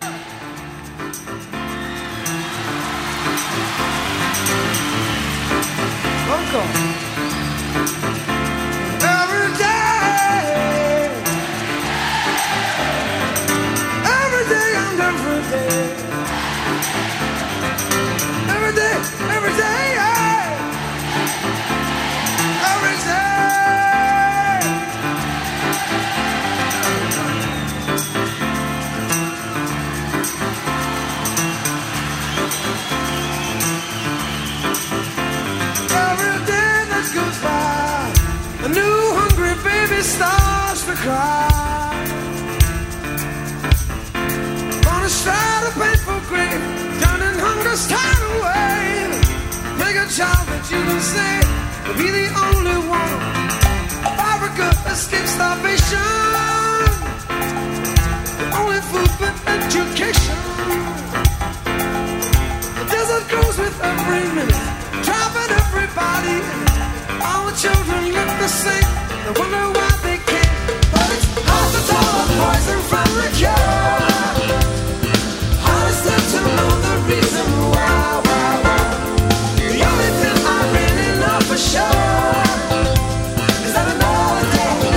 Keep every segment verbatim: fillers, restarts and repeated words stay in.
Welcome. Stars for cry on a shroud of painful grief, turning hunger's tide away. Make a child that you can say will be the only one. Africa escapes starvation, the only food but education. The desert grows with every minute, trapping everybody. All the children look the same, they wonder why. Poison from the cure. Hardest left to know the reason why, why, why. The only thing I really know for sure is that another day,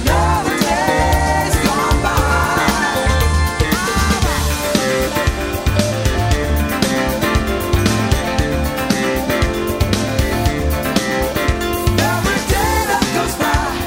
another day's gone by. Every day that goes by.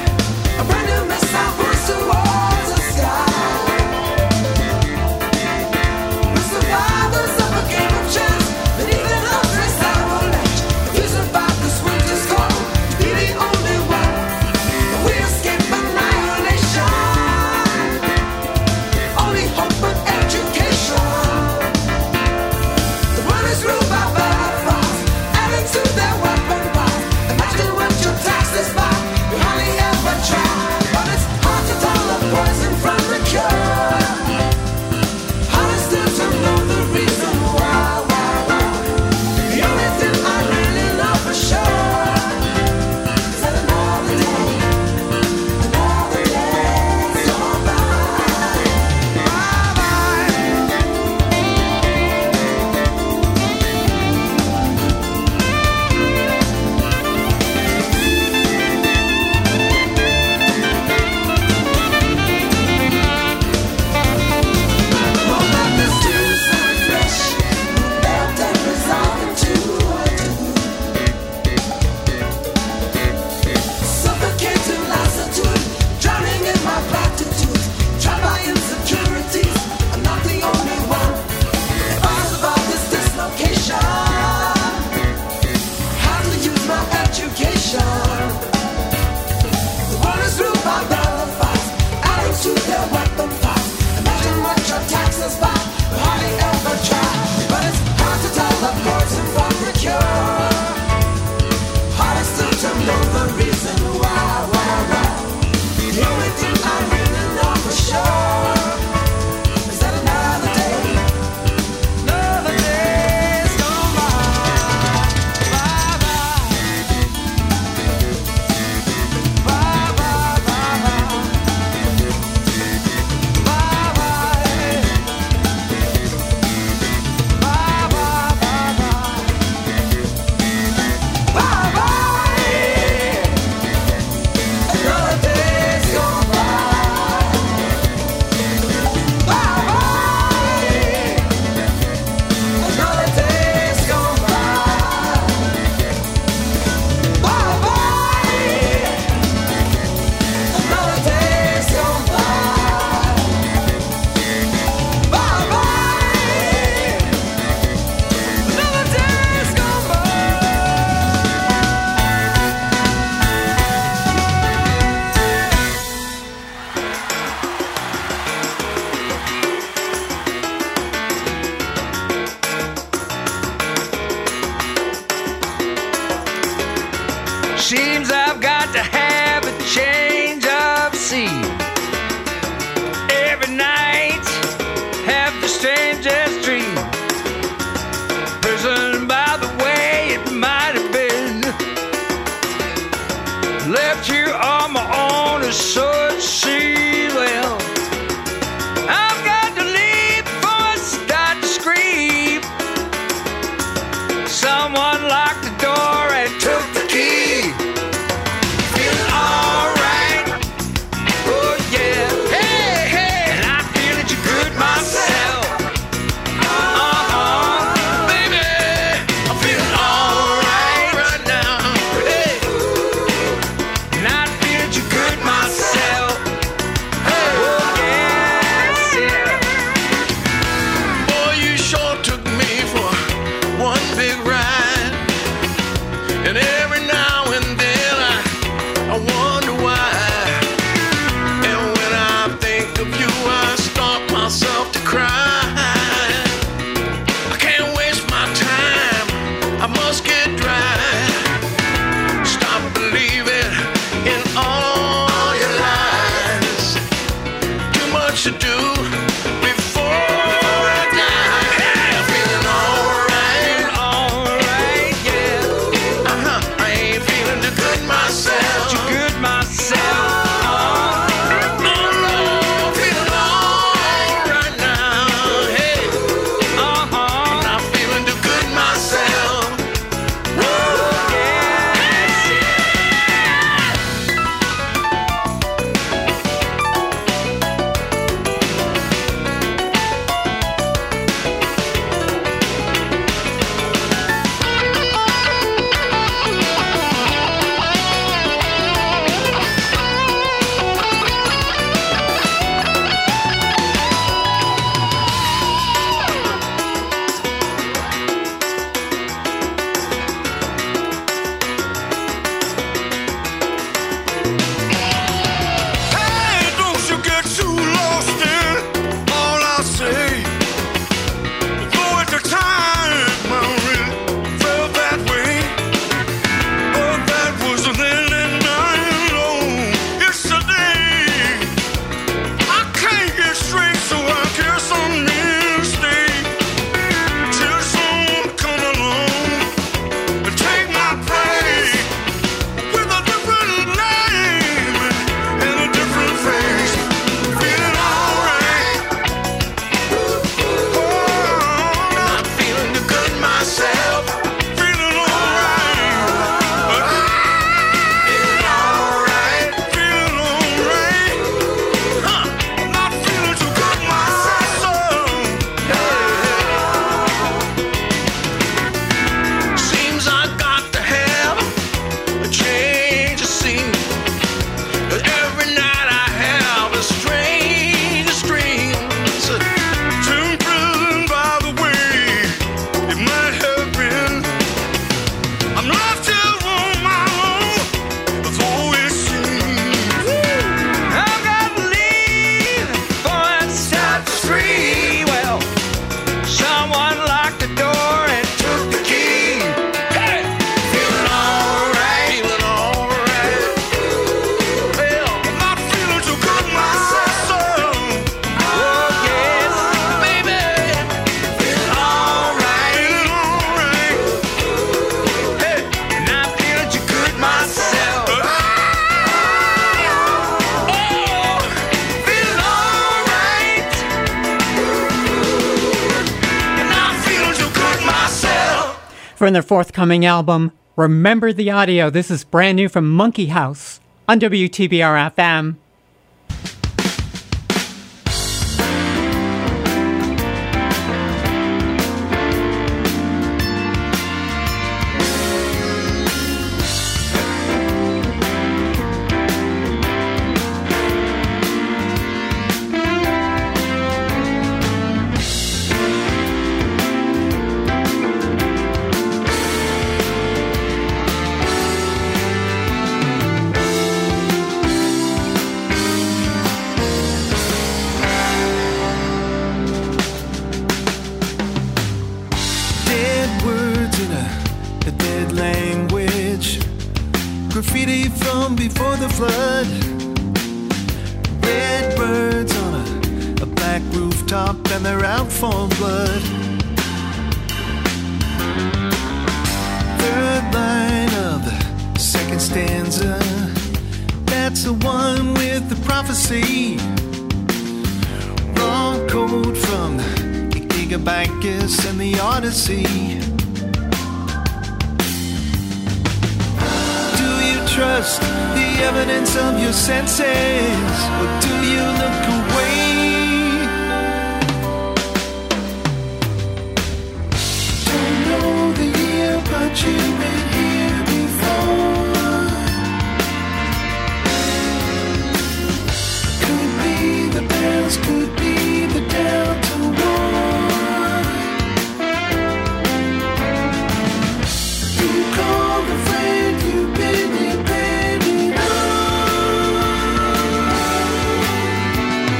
left here on my own to sow sea well. I've got to leave before I start to scream. Someone locked the door and took the key. Feeling alright, oh yeah. Hey, hey, and I feel it you're good myself. Uh-huh, baby, I'm feeling alright right now. Hey, and I feel it you're good myself. Hey, oh yes, yeah. Boy, you sure took me for one big ride, and every now and then I, I wonder why. And when I think of you, I stop myself to cry. I can't waste my time, I must get dry. Stop believing in all your lies. Too much to do before I die. Hey, I'm feeling alright. Alright, yeah. Uh-huh. I ain't feeling too good myself. You're good myself. Oh, no, I'm feeling alright right now. Hey, uh-huh. I'm feeling too good myself. Oh, yeah. Hey, don't you get too lost in all I say. Though at the time I really felt that way. But that was then and I know it's today. I can't get straight, so I guess I'm here to stay. Till someone come along and take my place. With a different name and a different face. Feeling alright. Oh, I'm feeling too good myself. Feeling alright. But I'm feeling alright. Feeling alright. Huh. I'm not feeling too good myself. Yeah. Seems I got to have a change of scene. 'Cause every night I have the strangest dreams. To prison by the way it might have been. I'm left here on my own, though it seems. I've got to leave before I start to scream. Well, someone locked the door and took the key. Hey, feeling alright. Feeling alright. Well, I'm not feeling too good myself. Oh, yes, baby. Feeling alright. Feeling alright. Hey, and I'm feeling too good myself. But I, oh, feeling alright. And I'm feeling too good myself. From their forthcoming album, Remember the Audio. This is brand new from Monkey House on W T B R F M. Dead words in a, a dead language. Graffiti from before the flood. Red birds on a, a black rooftop, and they're out for blood. Third line of the second stanza. is the one with the prophecy. Wrong code from the Gigabacchus and the Odyssey. Do you trust the evidence of your senses, or do you look away? Don't know the year, but you've been here before. Could be the Delta One. You called a friend, you've been abandoned on.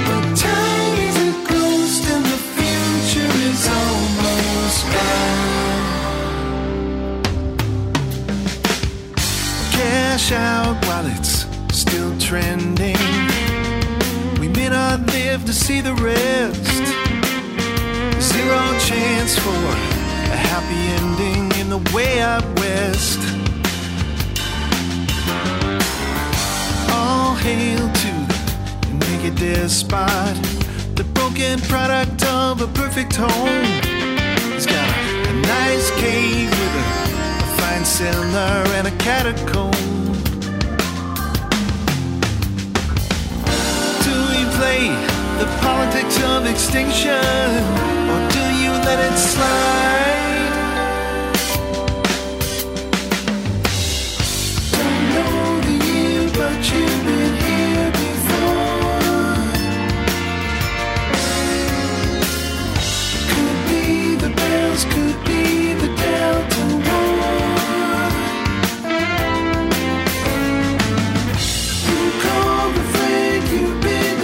But time is a ghost and the future is almost gone. Cash out while it's still trending. May not live to see the rest. Zero chance for a happy ending in the way out west. All hail to the naked despot, the broken product of a perfect home. He's got a, a nice cave with a, a fine cellar and a catacomb. The politics of extinction, or do you let it slide? Don't know the year, but you've been here before. Could be the bells, could be the Delta War. You call the friend you've been.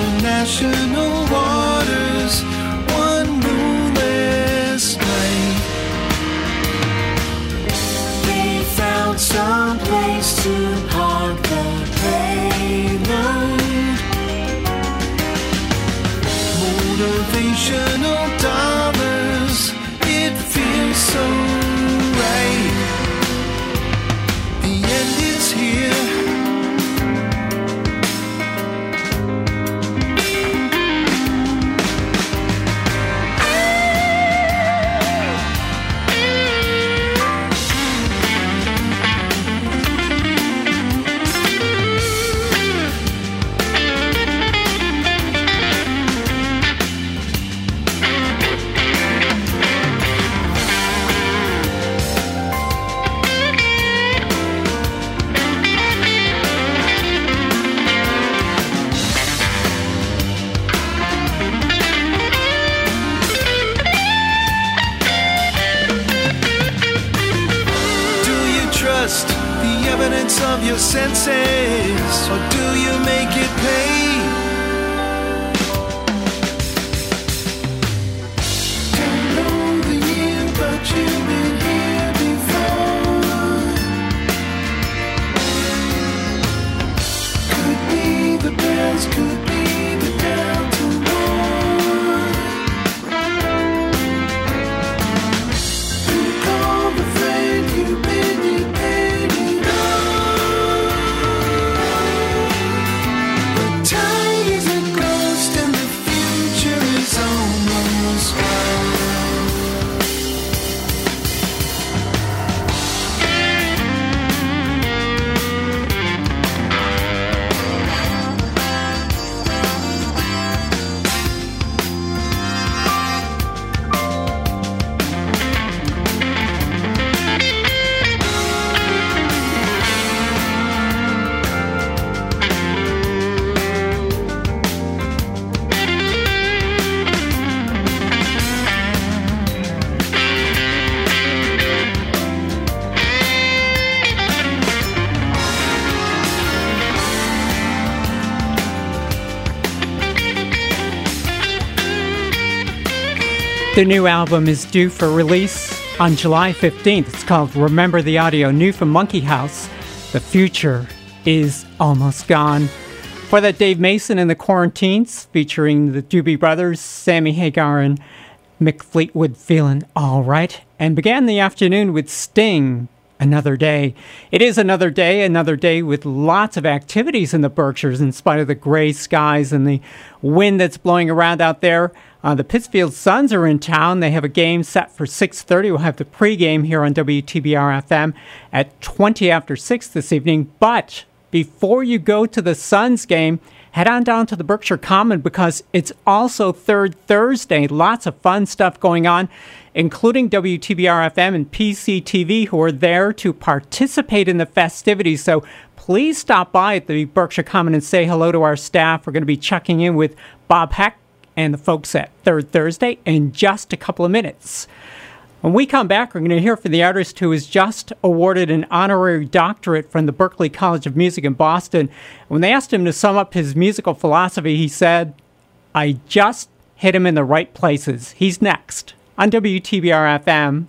International waters, one moonless night. They found some place to park the payload. Motivational dollars, it feels so right. The end is here. Of your senses, or do you make it pay? Don't know the year, but you've been here before. Could be the bells, could be the Delta War. You call the friend you've been here. The new album is due for release on July fifteenth. It's called Remember the Audio, new from Monkey House. The future is almost gone. For that, Dave Mason and the Quarantines, featuring the Doobie Brothers, Sammy Hagar, and Mick Fleetwood, Feeling All Right. And began the afternoon with Sting, Another Day. It is another day, another day with lots of activities in the Berkshires in spite of the gray skies and the wind that's blowing around out there. Uh, the Pittsfield Suns are in town. They have a game set for six thirty. We'll have the pregame here on W T B R F M at twenty after six this evening. But before you go to the Suns game, head on down to the Berkshire Common because it's also Third Thursday. Lots of fun stuff going on, including W T B R F M and P C T V, who are there to participate in the festivities. So please stop by at the Berkshire Common and say hello to our staff. We're going to be checking in with Bob Heck and the folks at Third Thursday in just a couple of minutes. When we come back, we're going to hear from the artist who was just awarded an honorary doctorate from the Berklee College of Music in Boston. When they asked him to sum up his musical philosophy, he said, "I just hit him in the right places." He's next on W T B R F M.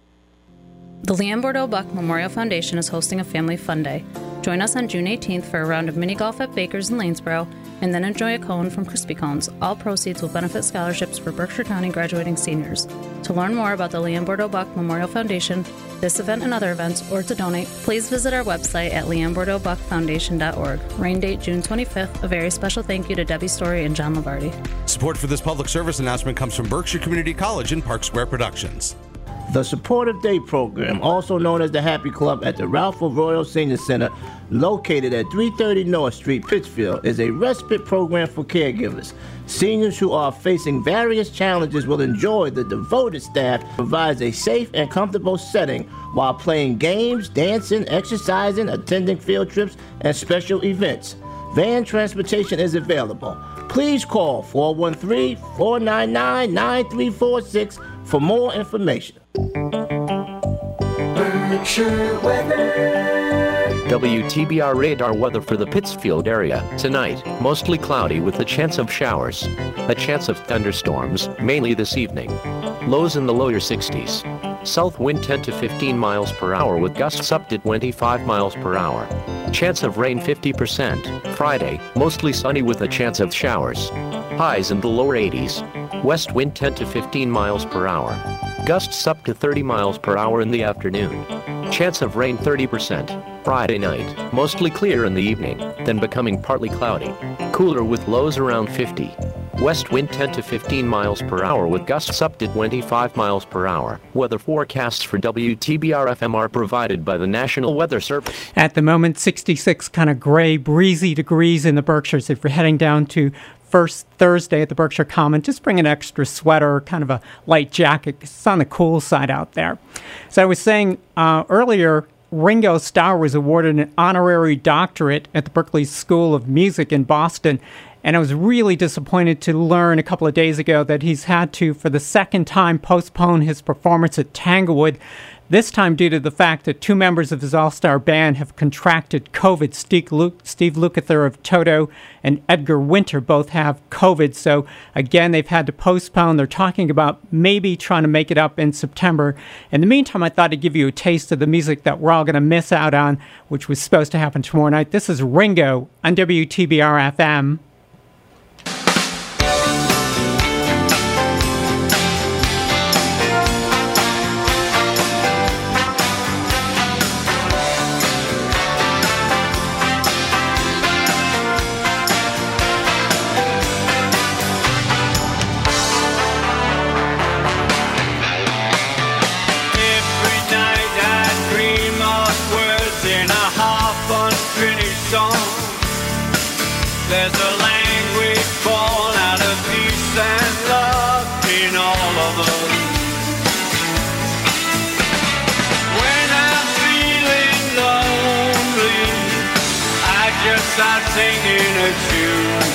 The Leanne Bordeaux-Buck Memorial Foundation is hosting a family fun day. Join us on June eighteenth for a round of mini golf at Baker's in Lanesboro, and then enjoy a cone from Crispy Cones. All proceeds will benefit scholarships for Berkshire County graduating seniors. To learn more about the Leanne Bordeaux-Buck Memorial Foundation, this event and other events, or to donate, please visit our website at leanne bordeaux buck foundation dot org. Rain date June twenty-fifth. A very special thank you to Debbie Story and John Lavardi. Support for this public service announcement comes from Berkshire Community College and Park Square Productions. The Supportive Day Program, also known as the Happy Club at the Ralph Arroyo Senior Center, located at three thirty North Street, Pittsfield, is a respite program for caregivers. Seniors who are facing various challenges will enjoy the devoted staff provides a safe and comfortable setting while playing games, dancing, exercising, attending field trips, and special events. Van transportation is available. Please call four one three, four nine nine, nine three four six for more information. Berkshire weather. W T B R radar weather for the Pittsfield area. Tonight, mostly cloudy with a chance of showers. A chance of thunderstorms, mainly this evening. Lows in the lower sixties. South wind ten to fifteen miles per hour with gusts up to twenty-five miles per hour. Chance of rain fifty percent. Friday, mostly sunny with a chance of showers. Highs in the lower eighties. West wind ten to fifteen miles per hour. Gusts up to thirty miles per hour in the afternoon. Chance of rain thirty percent. Friday night, mostly clear in the evening, then becoming partly cloudy. Cooler with lows around fifty. West wind ten to fifteen miles per hour with gusts up to twenty-five miles per hour. Weather forecasts for W T B R F M are provided by the National Weather Service. At the moment, sixty-six kind of gray, breezy degrees in the Berkshires. If you're heading down to First Thursday at the Berkshire Common, just bring an extra sweater, kind of a light jacket. It's on the cool side out there. So I was saying uh, earlier, Ringo Starr was awarded an honorary doctorate at the Berklee School of Music in Boston. And I was really disappointed to learn a couple of days ago that he's had to, for the second time, postpone his performance at Tanglewood, this time due to the fact that two members of his all-star band have contracted COVID. Steve Lukather of Toto and Edgar Winter both have COVID. So, again, they've had to postpone. They're talking about maybe trying to make it up in September. In the meantime, I thought I'd give you a taste of the music that we're all going to miss out on, which was supposed to happen tomorrow night. This is Ringo on W T B R F M. Just singing a tune.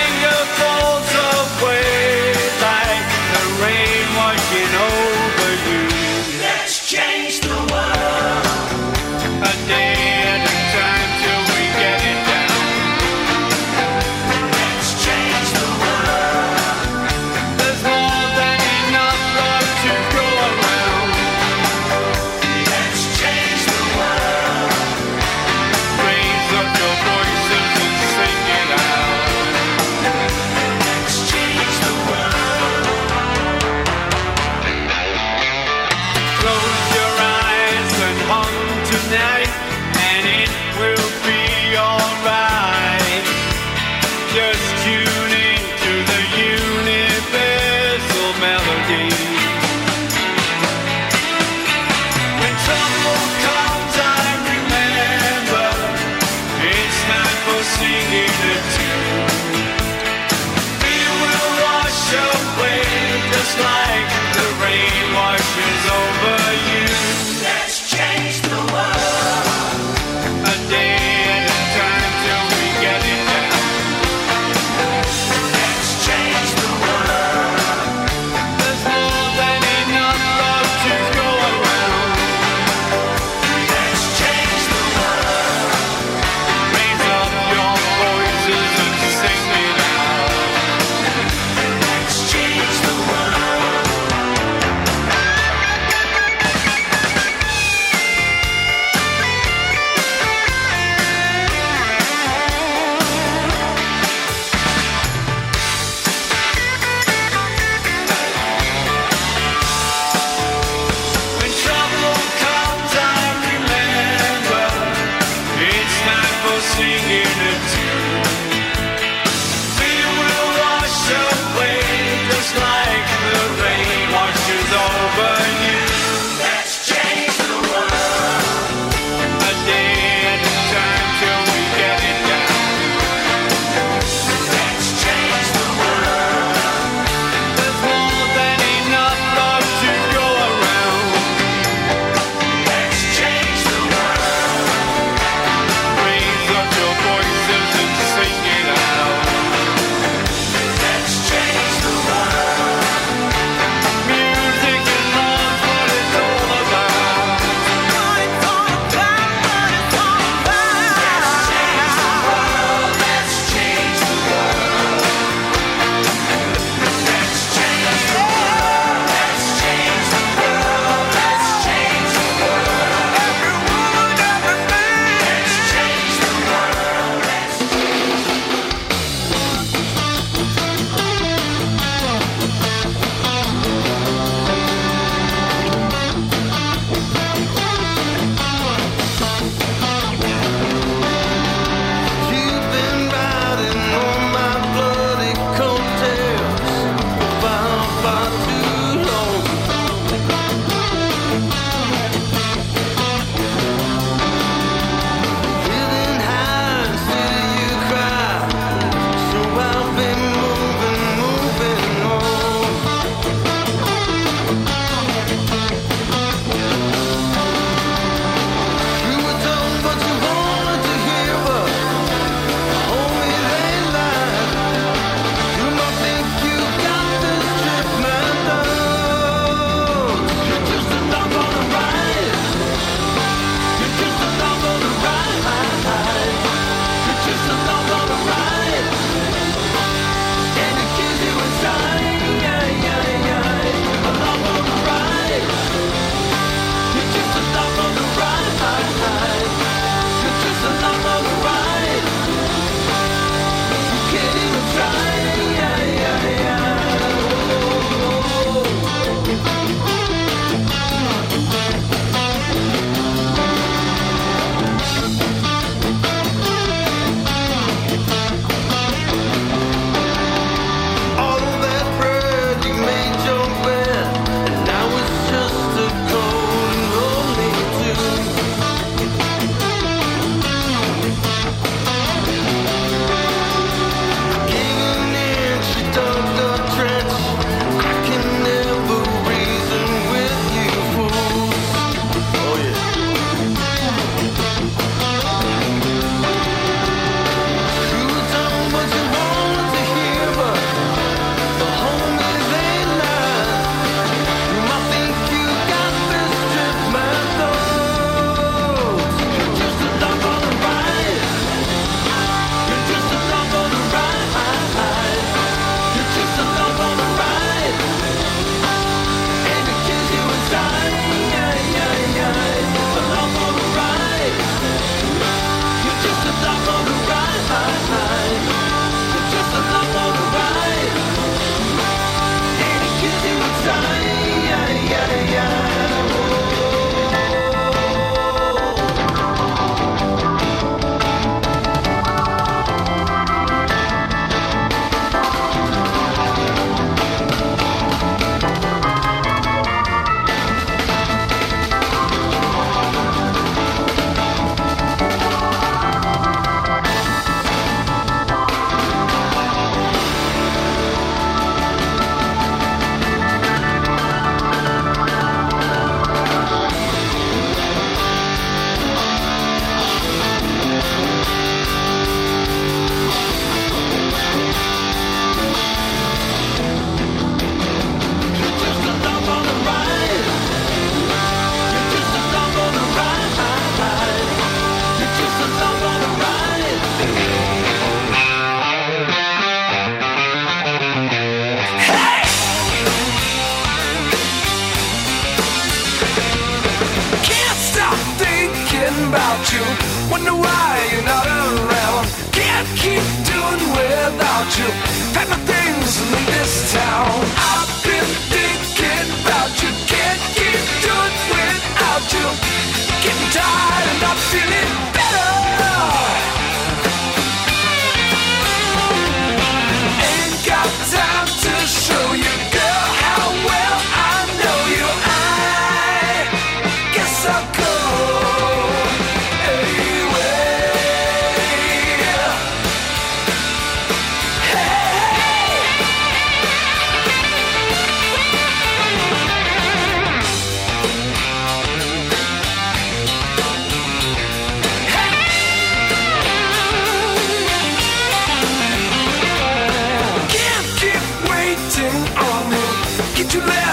Anger falls away like the rain washing over you. Let's change the world a day at a time till we get it down. Let's change the world. There's more than enough love to go around. Let's change the world. Raise up your voices and sing it out. Let's change the world. Close your eyes and hum tonight, and it will be alright. Just tune into the universal melody. When trouble comes, I remember it's time for singing a tune. Fear will wash away just like the rain washes over you. Let's change the world a day at a time till we get it down. Let's change the world. There's more than enough love to go around. Let's change the world. Raise up your voices and sing it out. Let's change the world. When trouble comes, I remember it's time for singing a tune. Fear will wash away just like the rain washes over you. Let's change the world a day at a time till we get it down. Let's change the world. There's more than enough love to go around. Let's change the world. Raise up your voices and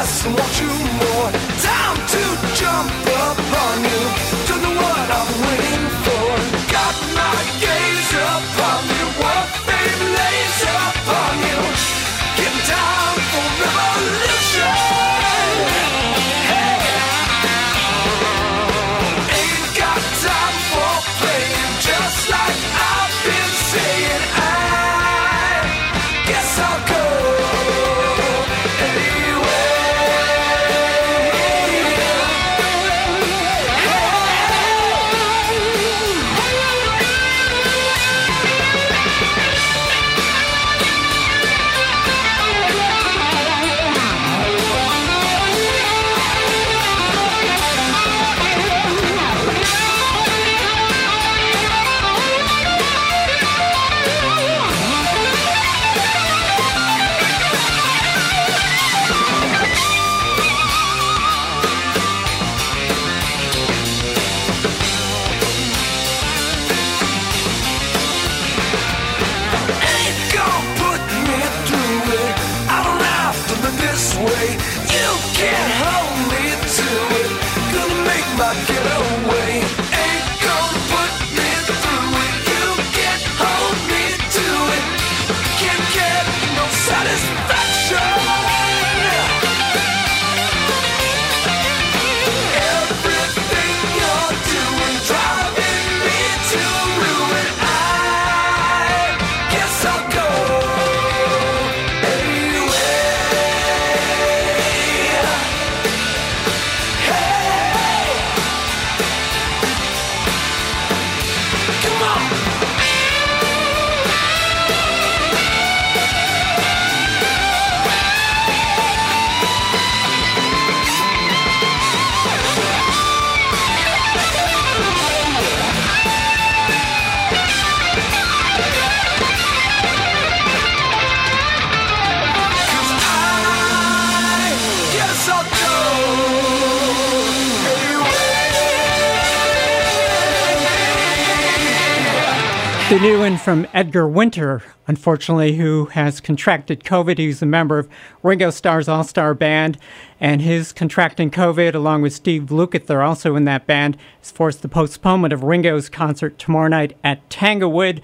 just want you more. Time to jump up on you. Don't know what I'm waiting for. Got my gaze up on you. What fame lays up on you. Getting down for revolution. Hey. Ain't got time for playing. Just like I've been saying, I guess I'll go. The new one from Edgar Winter, unfortunately, who has contracted COVID. He's a member of Ringo Starr's All-Star Band, and his contracting COVID, along with Steve Lukather, also in that band, has forced the postponement of Ringo's concert tomorrow night at Tanglewood,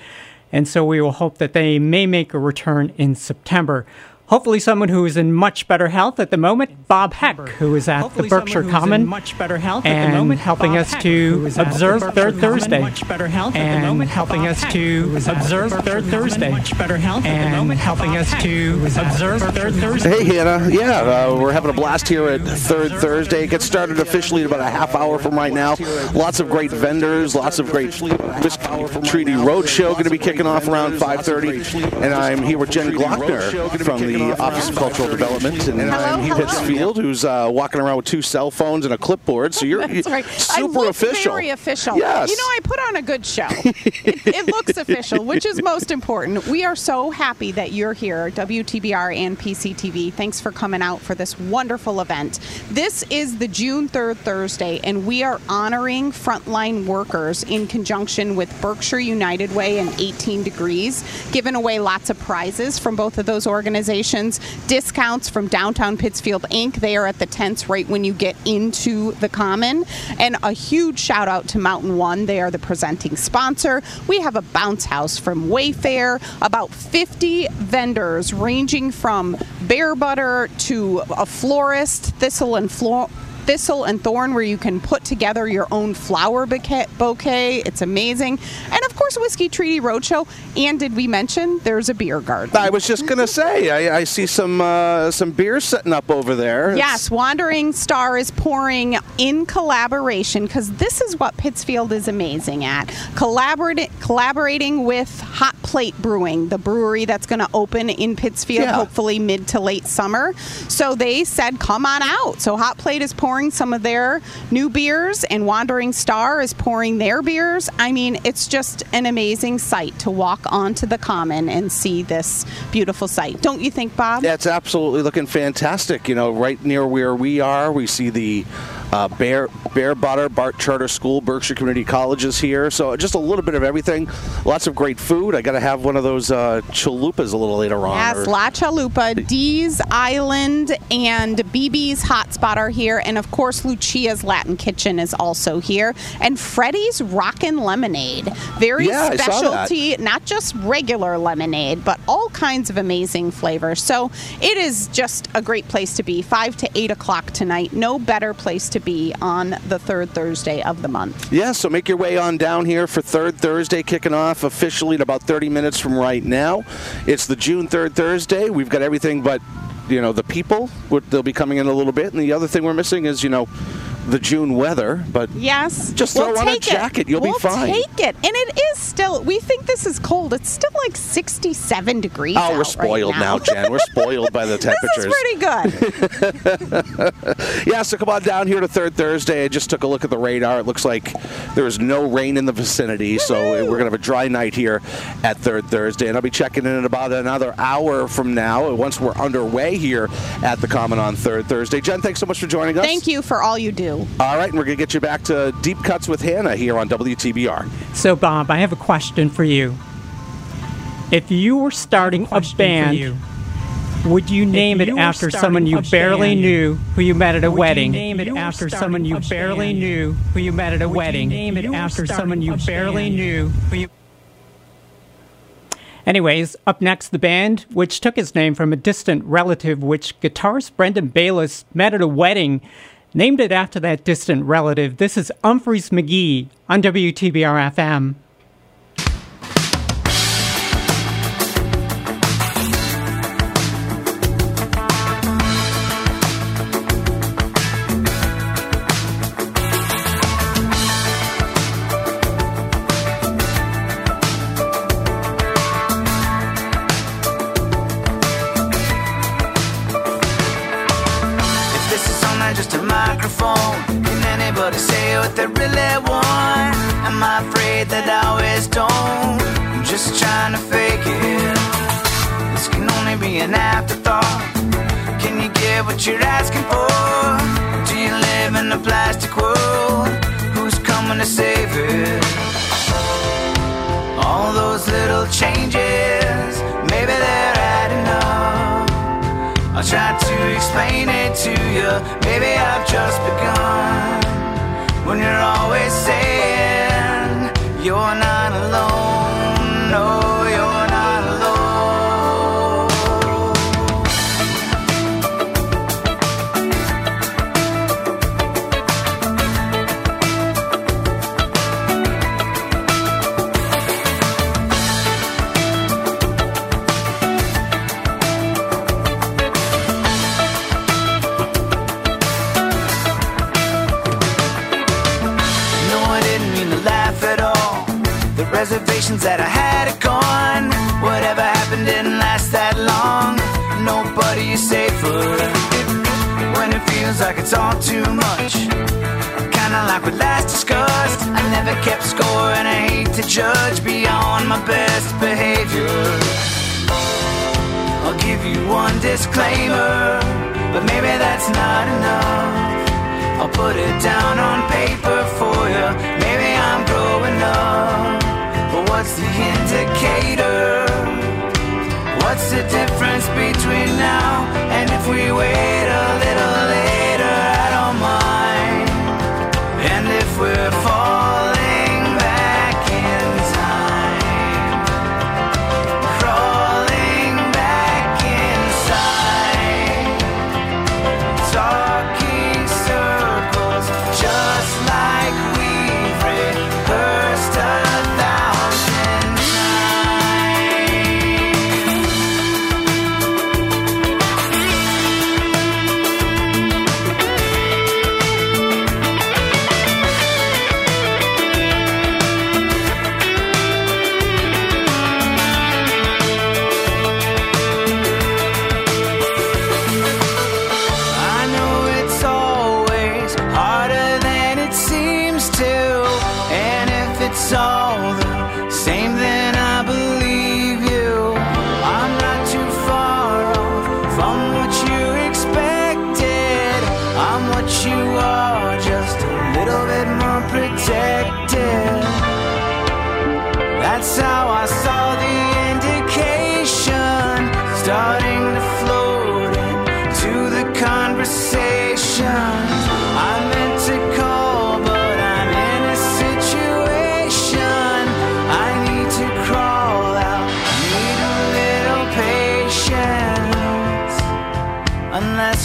and so we will hope that they may make a return in September. Hopefully someone who is in much better health at the moment, Bob Heck, who is at Hopefully the Berkshire Common much better health and at the moment, helping Bob us Heck, to observe Third Thursday, much better health and at the moment, helping Bob us Heck, to observe Third Thursday, much better health and at the moment, helping Bob us Heck, to observe Third Thursday. Hey, Hannah. Yeah, uh, we're having a blast here at Third Thursday. It gets started officially in about a half hour from right now. Lots of great vendors, lots of great Whiskey Treaty Roadshow going to be kicking off around five thirty, and I'm here with Jen Glockner from the The Office of Cultural Development, and I'm Hugh Pittsfield, who's uh, walking around with two cell phones and a clipboard. So you're That's right. super I look official. Very official. Yes. You know, I put on a good show. it, it looks official, which is most important. We are so happy that you're here, W T B R and P C T V. Thanks for coming out for this wonderful event. This is the June third Thursday, and we are honoring frontline workers in conjunction with Berkshire United Way and eighteen Degrees, giving away lots of prizes from both of those organizations. Discounts from Downtown Pittsfield, Incorporated. They are at the tents right when you get into the Common. And a huge shout out to Mountain One. They are the presenting sponsor. We have a bounce house from Wayfair, about fifty vendors ranging from bear butter to a florist, thistle and floor. Thistle and Thorn, where you can put together your own flower bouquet. It's amazing. And, of course, Whiskey Treaty Roadshow. And did we mention there's a beer garden? I was just going to say, I, I see some uh, some beer setting up over there. Yes, it's... Wandering Star is pouring in collaboration, because this is what Pittsfield is amazing at. Collaborati- collaborating with Hot Plate Brewing, the brewery that's going to open in Pittsfield, yeah. hopefully mid to late summer. So they said, come on out. So Hot Plate is pouring some of their new beers, and Wandering Star is pouring their beers. I mean, it's just an amazing sight to walk onto the Common and see this beautiful sight. Don't you think, Bob? Yeah, it's absolutely looking fantastic. You know, right near where we are, we see the uh, Bear, Bear Butter, Bart Charter School, Berkshire Community College is here. So just a little bit of everything. Lots of great food. I got to have one of those uh, chalupas a little later on. Yes, La Chalupa, Dee's Island, and B B's Hotspot are here. And, of course, Lucia's Latin Kitchen is also here. And Freddie's Rockin' Lemonade. Very yeah, specialty, not just regular lemonade, but all kinds of amazing flavors. So it is just a great place to be. five to eight o'clock tonight. No better place to be on the third Thursday of the month. Yeah, so make your way on down here for third Thursday, kicking off officially in about thirty minutes from right now. It's the June third Thursday. We've got everything but, you know, the people. They'll be coming in a little bit. And the other thing we're missing is, you know, the June weather, but yes, just throw we'll on a jacket. It. You'll we'll be fine. We'll take it. And it is still, we think this is cold. It's still like sixty-seven degrees. Oh, we're spoiled right now. now, Jen. We're spoiled by the temperatures. This is pretty good. Yeah, so come on down here to third Thursday. I just took a look at the radar. It looks like there is no rain in the vicinity, so we're going to have a dry night here at third Thursday. And I'll be checking in in about another hour from now, once we're underway here at the Common on third Thursday. Jen, thanks so much for joining us. Thank you for all you do. All right, and we're going to get you back to Deep Cuts with Hannah here on W T B R. So, Bob, I have a question for you. If you were starting a, a band, you. would you name you it after someone you barely band, knew who you met at a wedding? Name it after someone you barely knew who you met at a wedding? Name it after someone you barely knew who you... Anyways, up next, the band, which took its name from a distant relative, which guitarist Brendan Bayless met at a wedding. Named it after that distant relative, this is Humphreys McGee on W T B R F M.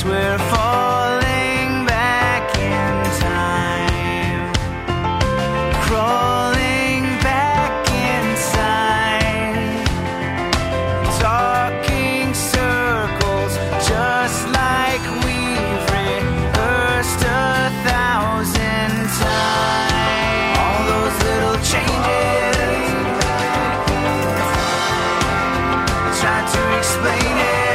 we're falling back in time, crawling back inside, talking circles just like we've rehearsed a thousand times. All those little changes, I try to explain it.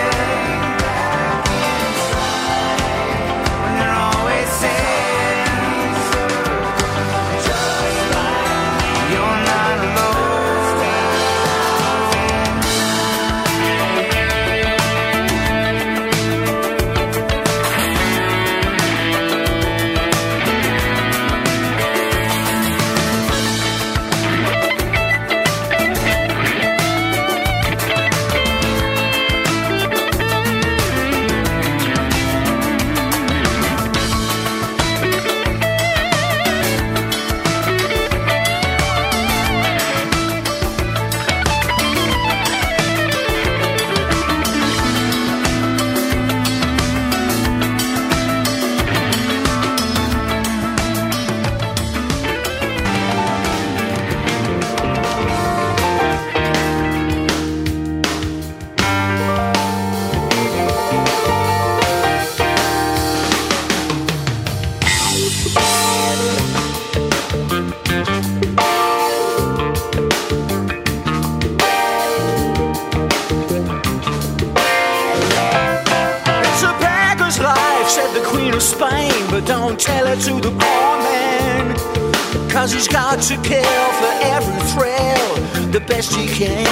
To kill for every thrill the best you can.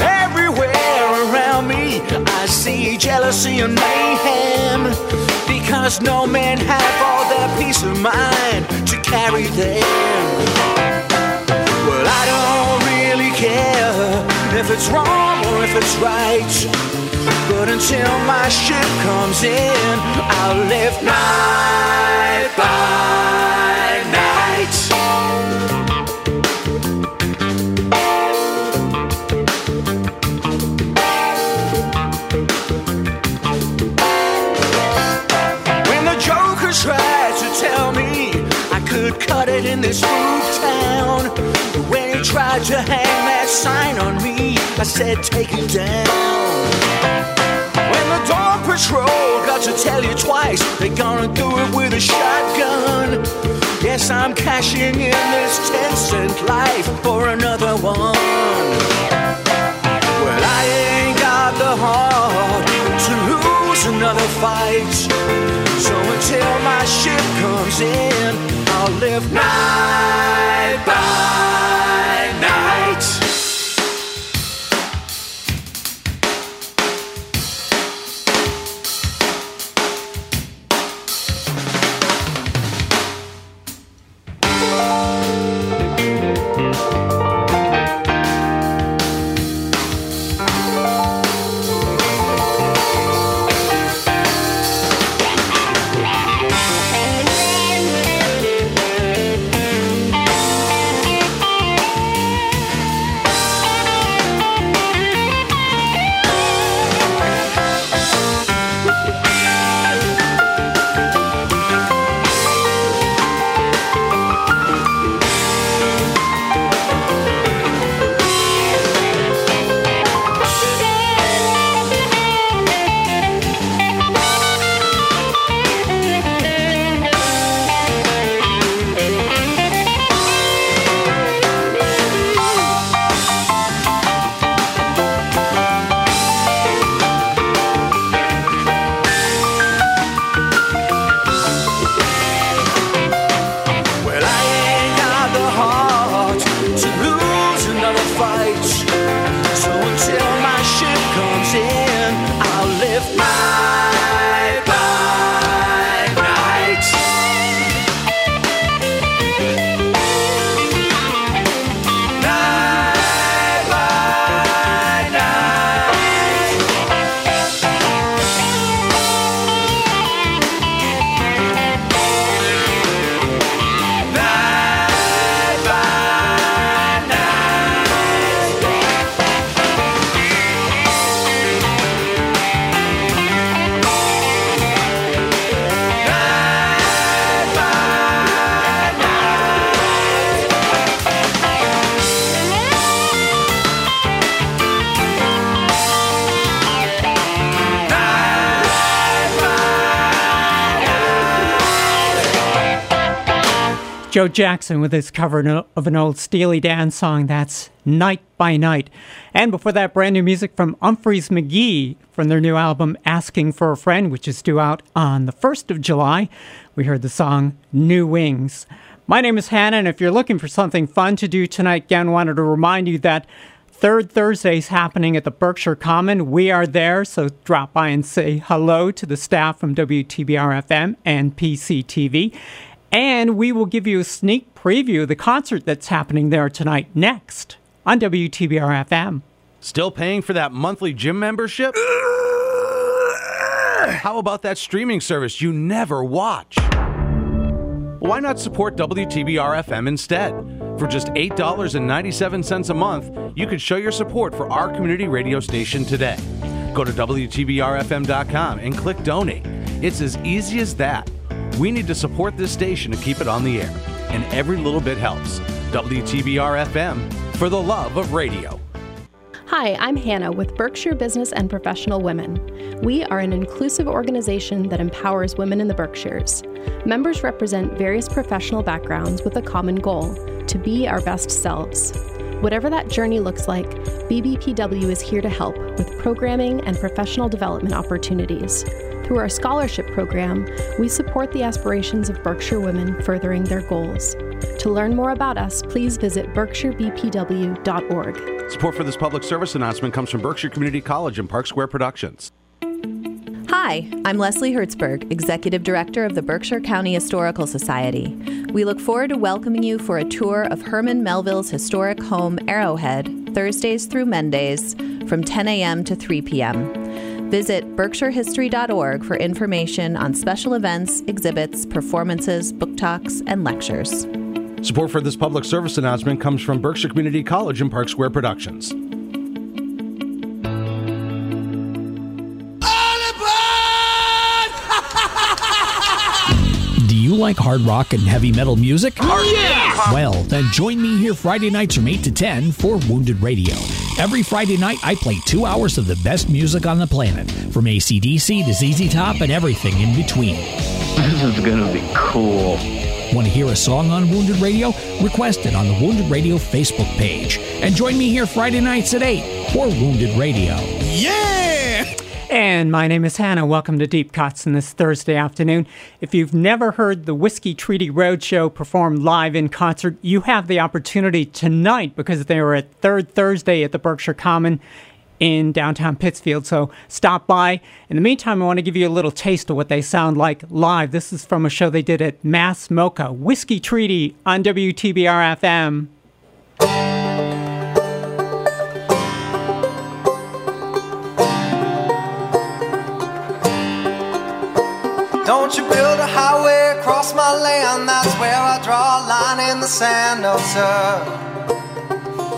Everywhere around me I see jealousy and mayhem, because no men have all their peace of mind to carry them. Well, I don't really care if it's wrong or if it's right, but until my ship comes in I'll live night by in this rude town. When he tried to hang that sign on me, I said take it down. When the dog patrol got to tell you twice, they gonna do it with a shotgun. Yes, I'm cashing in this ten cent life for another one. Well, I ain't got the heart to lose another fight, so until my ship comes in I'll live night by night. Joe Jackson with his cover of an old Steely Dan song, that's Night by Night. And before that, brand new music from Humphreys McGee from their new album Asking for a Friend, which is due out on the first of July. We heard the song New Wings. My name is Hannah, and if you're looking for something fun to do tonight, again, wanted to remind you that Third Thursday's happening at the Berkshire Common. We are there, so drop by and say hello to the staff from W T B R F M and P C T V. And we will give you a sneak preview of the concert that's happening there tonight, next on W T B R F M. Still paying for that monthly gym membership? How about that streaming service you never watch? Why not support W T B R F M instead? For just eight dollars and ninety-seven cents a month, you can show your support for our community radio station today. Go to W T B R F M dot com and click Donate. It's as easy as that. We need to support this station to keep it on the air, and every little bit helps. W T B R F M, for the love of radio. Hi, I'm Hannah with Berkshire Business and Professional Women. We are an inclusive organization that empowers women in the Berkshires. Members represent various professional backgrounds with a common goal, to be our best selves. Whatever that journey looks like, B B P W is here to help with programming and professional development opportunities. Through our scholarship program, we support the aspirations of Berkshire women furthering their goals. To learn more about us, please visit berkshire b p w dot org. Support for this public service announcement comes from Berkshire Community College and Park Square Productions. Hi, I'm Leslie Hertzberg, Executive Director of the Berkshire County Historical Society. We look forward to welcoming you for a tour of Herman Melville's historic home, Arrowhead, Thursdays through Mondays, from ten a.m. to three p.m. Visit berkshire history dot org for information on special events, exhibits, performances, book talks, and lectures. Support for this public service announcement comes from Berkshire Community College and Park Square Productions. Do you like hard rock and heavy metal music? Oh, yeah! Well, then join me here Friday nights from eight to ten for Wounded Radio. Every Friday night, I play two hours of the best music on the planet, from A C D C to Z Z Top and everything in between. This is going to be cool. Want to hear a song on Wounded Radio? Request it on the Wounded Radio Facebook page. And join me here Friday nights at eight for Wounded Radio. Yeah! And my name is Hannah. Welcome to Deep Cuts on this Thursday afternoon. If you've never heard the Whiskey Treaty Roadshow performed live in concert, you have the opportunity tonight because they were at Third Thursday at the Berkshire Common in downtown Pittsfield, so stop by. In the meantime, I want to give you a little taste of what they sound like live. This is from a show they did at Mass MoCA, Whiskey Treaty on W T B R F M. Don't you build a highway across my land, that's where I draw a line in the sand. No, sir.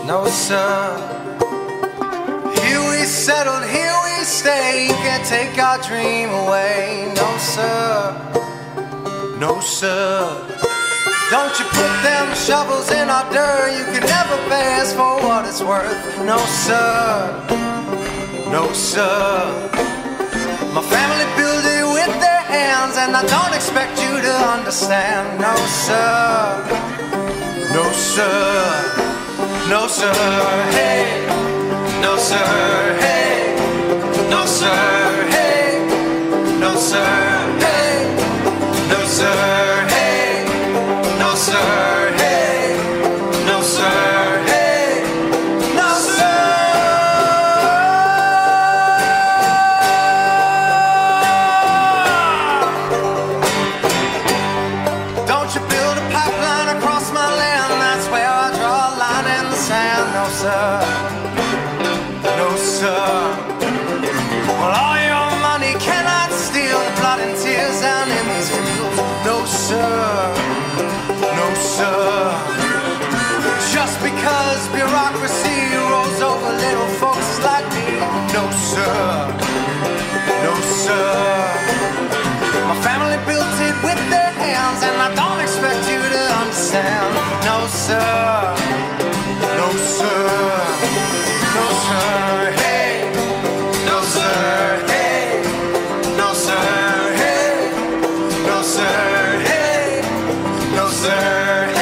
No, sir. Here we settled, here we stay. You can't take our dream away. No, sir. No, sir. Don't you put them shovels in our dirt. You can never pay us for what it's worth. No, sir. No, sir. My family built it with their hands, and I don't expect you to understand. No, sir. No, sir. No, sir. Hey. No, sir, hey. No, sir, hey. No, sir, hey. No, sir, hey. No, sir, hey. No, sir, hey. No, sir. Don't you build a pipeline across my land? That's where I draw a line in the sand. No, sir. Well, all your money cannot steal the blood and tears down in these fields. No, sir. No, sir. Just because bureaucracy rolls over little folks like me. No, sir. No, sir. My family built it with their hands, and I don't expect you to understand. No, sir. No, sir. No, sir. Hey. Sir, hey, no, sir.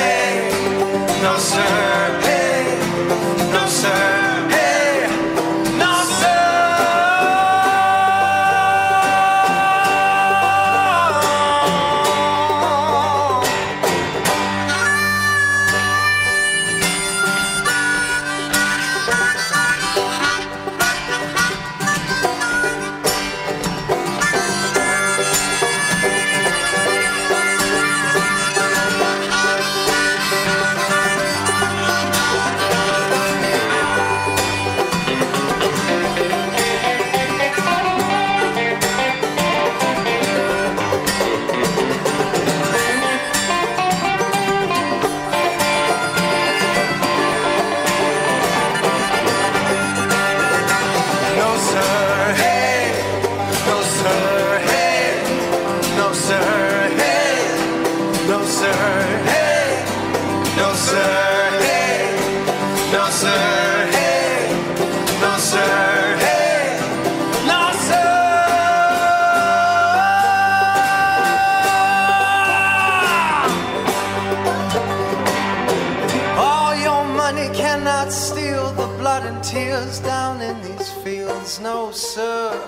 No, sir,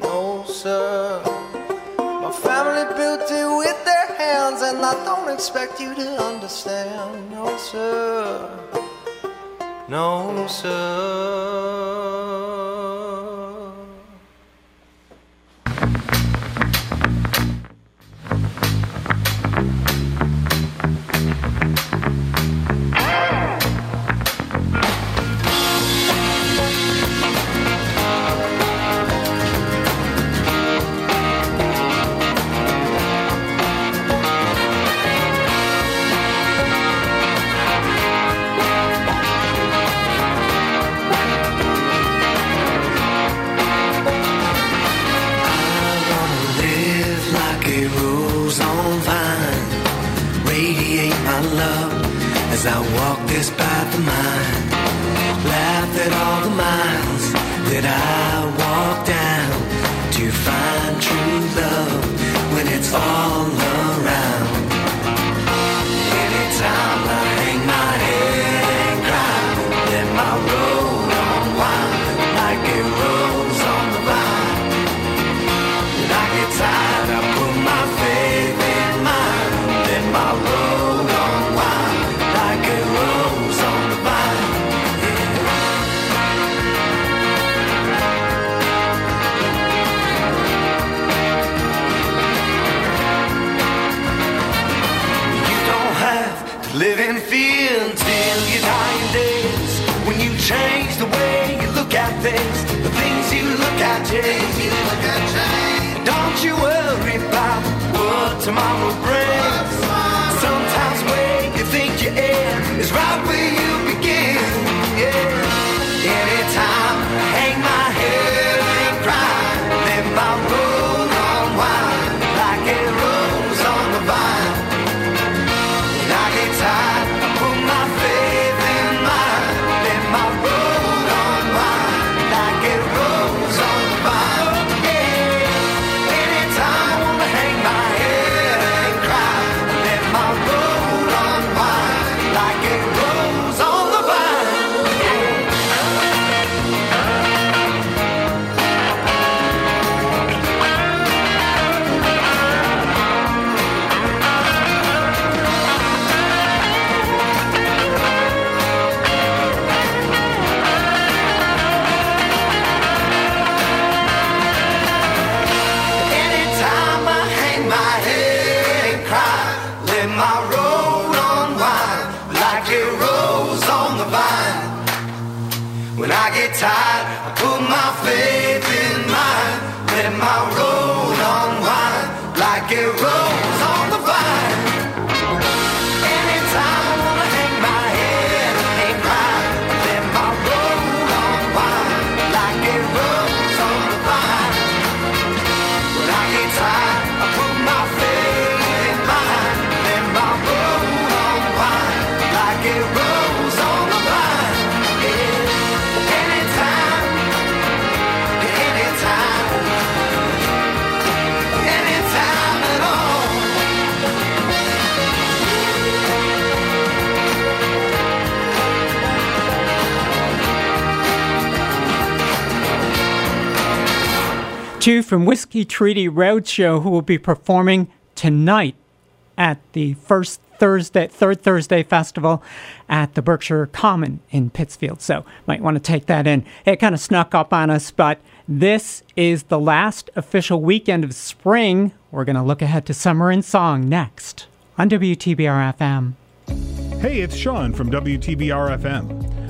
no, sir. My family built it with their hands, and I don't expect you to understand. No, sir, no, sir. As I walk this path of mine, laughed at all the miles that I walked down to find true love when it's all around. Anytime I hang my head and cry, let my road unwind like it rolls on the vine. When I get tired, I put my faith in mine, let my road unwind. Live in fear until your dying days. When you change the way you look at things, the things you look at change. Don't you worry about what tomorrow brings. Sometimes where you think you end is right where you begin. Yeah. Anytime I hang my head and cry, let my road unwind like it rolls on the vine. I put my faith in mine, let my road unwind like it rolls on the vine. Anytime I wanna hang my head and cry, let my road unwind like it rolls on the vine. When I get tired, I put my faith in mine, let my road unwind like it rolls on the vine. Yeah. Two from Whiskey Treaty Roadshow, who will be performing tonight at the first Thursday, third Thursday festival at the Berkshire Common in Pittsfield. So might want to take that in. It kind of snuck up on us, but this is the last official weekend of spring. We're going to look ahead to summer in song next on W T B R F M. Hey, it's Sean from W T B R F M.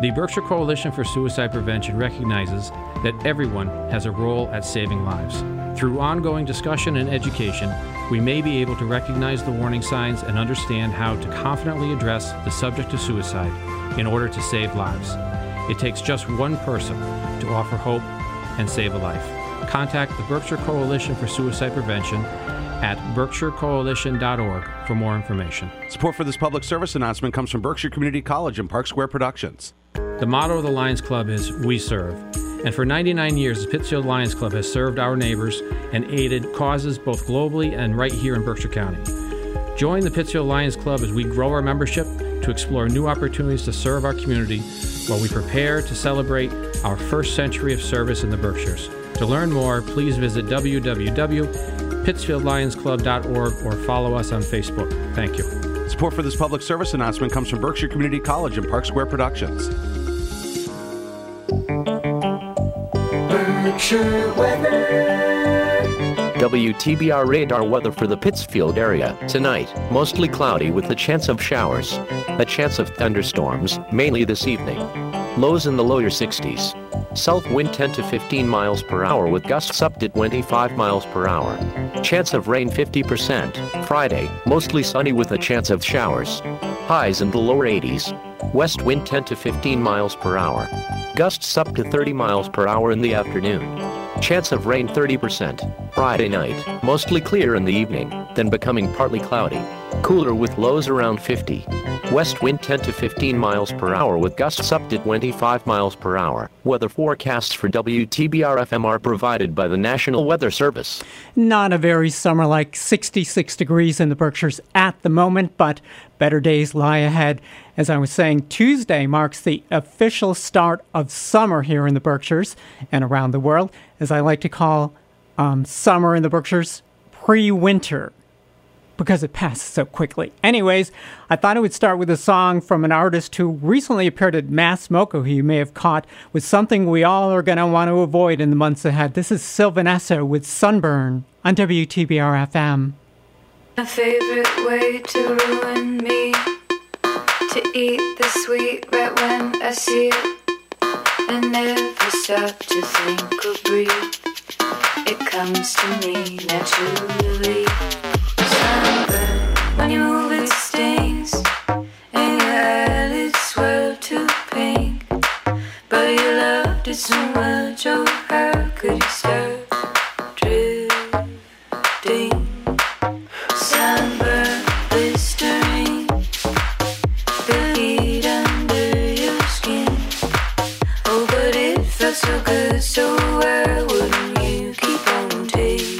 The Berkshire Coalition for Suicide Prevention recognizes that everyone has a role at saving lives. Through ongoing discussion and education, we may be able to recognize the warning signs and understand how to confidently address the subject of suicide in order to save lives. It takes just one person to offer hope and save a life. Contact the Berkshire Coalition for Suicide Prevention at berkshire coalition dot org for more information. Support for this public service announcement comes from Berkshire Community College and Park Square Productions. The motto of the Lions Club is, "We serve." And for ninety-nine years, the Pittsfield Lions Club has served our neighbors and aided causes both globally and right here in Berkshire County. Join the Pittsfield Lions Club as we grow our membership to explore new opportunities to serve our community while we prepare to celebrate our first century of service in the Berkshires. To learn more, please visit w w w dot pittsfield lions club dot org or follow us on Facebook. Thank you. Support for this public service announcement comes from Berkshire Community College and Park Square Productions. Berkshire weather. W T B R radar weather for the Pittsfield area. Tonight, mostly cloudy with a chance of showers. A chance of thunderstorms, mainly this evening. Lows in the lower sixties. South wind ten to fifteen miles per hour with gusts up to twenty-five miles per hour. Chance of rain fifty percent. Friday, mostly sunny with a chance of showers. Highs in the lower eighties. West wind ten to fifteen miles per hour. Gusts up to thirty miles per hour in the afternoon. Chance of rain thirty percent. Friday night, mostly clear in the evening, then becoming partly cloudy. Cooler with lows around fifty. West wind ten to fifteen miles per hour with gusts up to twenty-five miles per hour. Weather forecasts for W T B R F M are provided by the National Weather Service. Not a very summer-like sixty-six degrees in the Berkshires at the moment, but better days lie ahead. As I was saying, Tuesday marks the official start of summer here in the Berkshires and around the world. As I like to call um, summer in the Berkshires, pre-winter, because it passes so quickly. Anyways, I thought I would start with a song from an artist who recently appeared at Mass MoCA, who you may have caught, with something we all are going to want to avoid in the months ahead. This is Sylvanesso with Sunburn on W T B R F M. My favorite way to ruin me, to eat the sweet right when I see it, and never stop to think or breathe. It comes to me naturally. When you move it stings, and your eyelids swirl to pink. But you loved it so much, oh how could you stop drifting? Sunburn blistering, the heat under your skin. Oh, but it felt so good, so why wouldn't you keep on taking?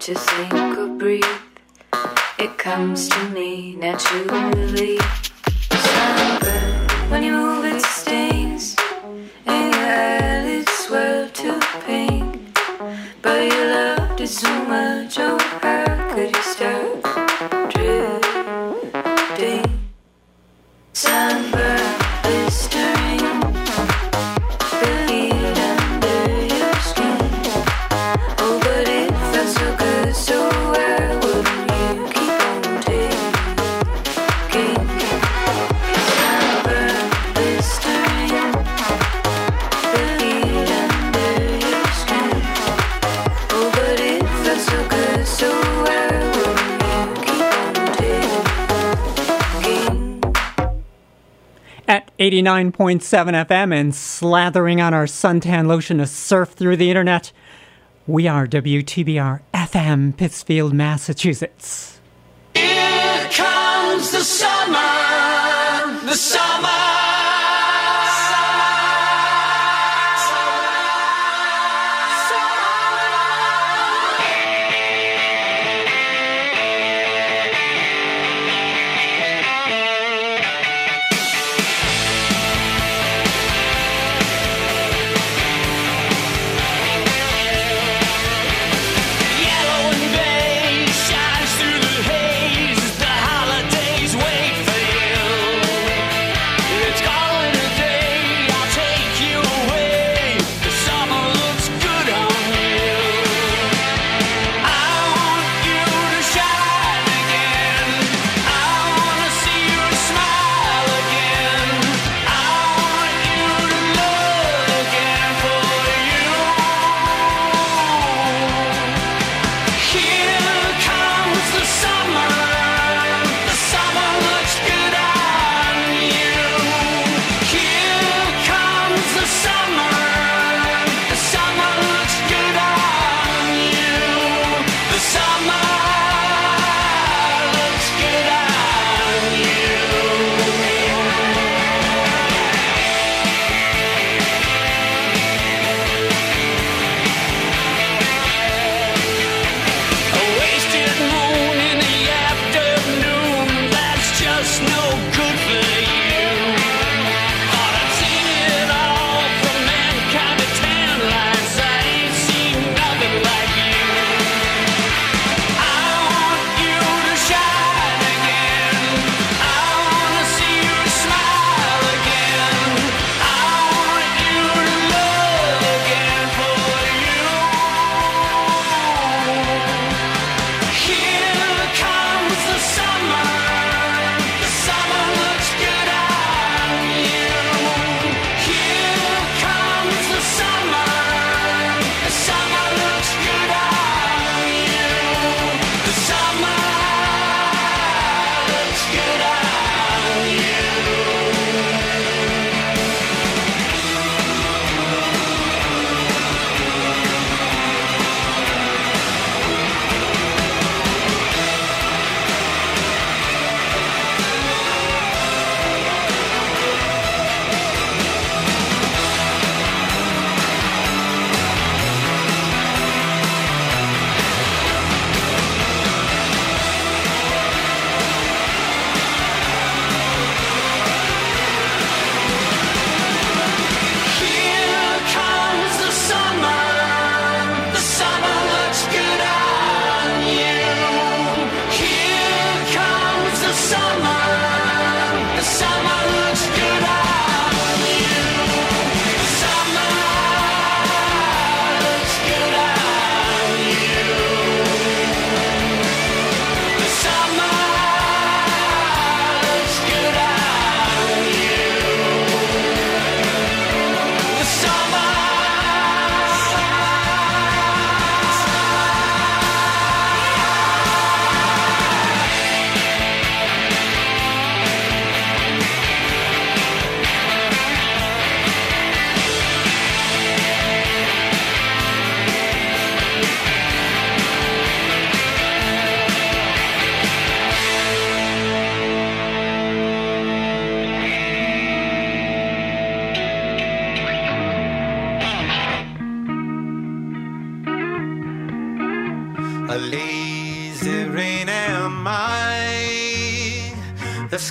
To think or breathe, it comes to me naturally. Sunburn, when you move it stings, and your eyelids There's so much oh, I could stop drifting. Sunburn blistering, the heat under your skin. Oh, but it felt so good, so why wouldn't you keep on taking? Sunburn blistering, the heat under your skin. Oh, but it felt so good, so why wouldn't you keep on taking? At eighty-nine point seven F M and slathering on our suntan lotion to surf through the internet, we are W T B R F M, Pittsfield, Massachusetts. Here comes the summer, the summer.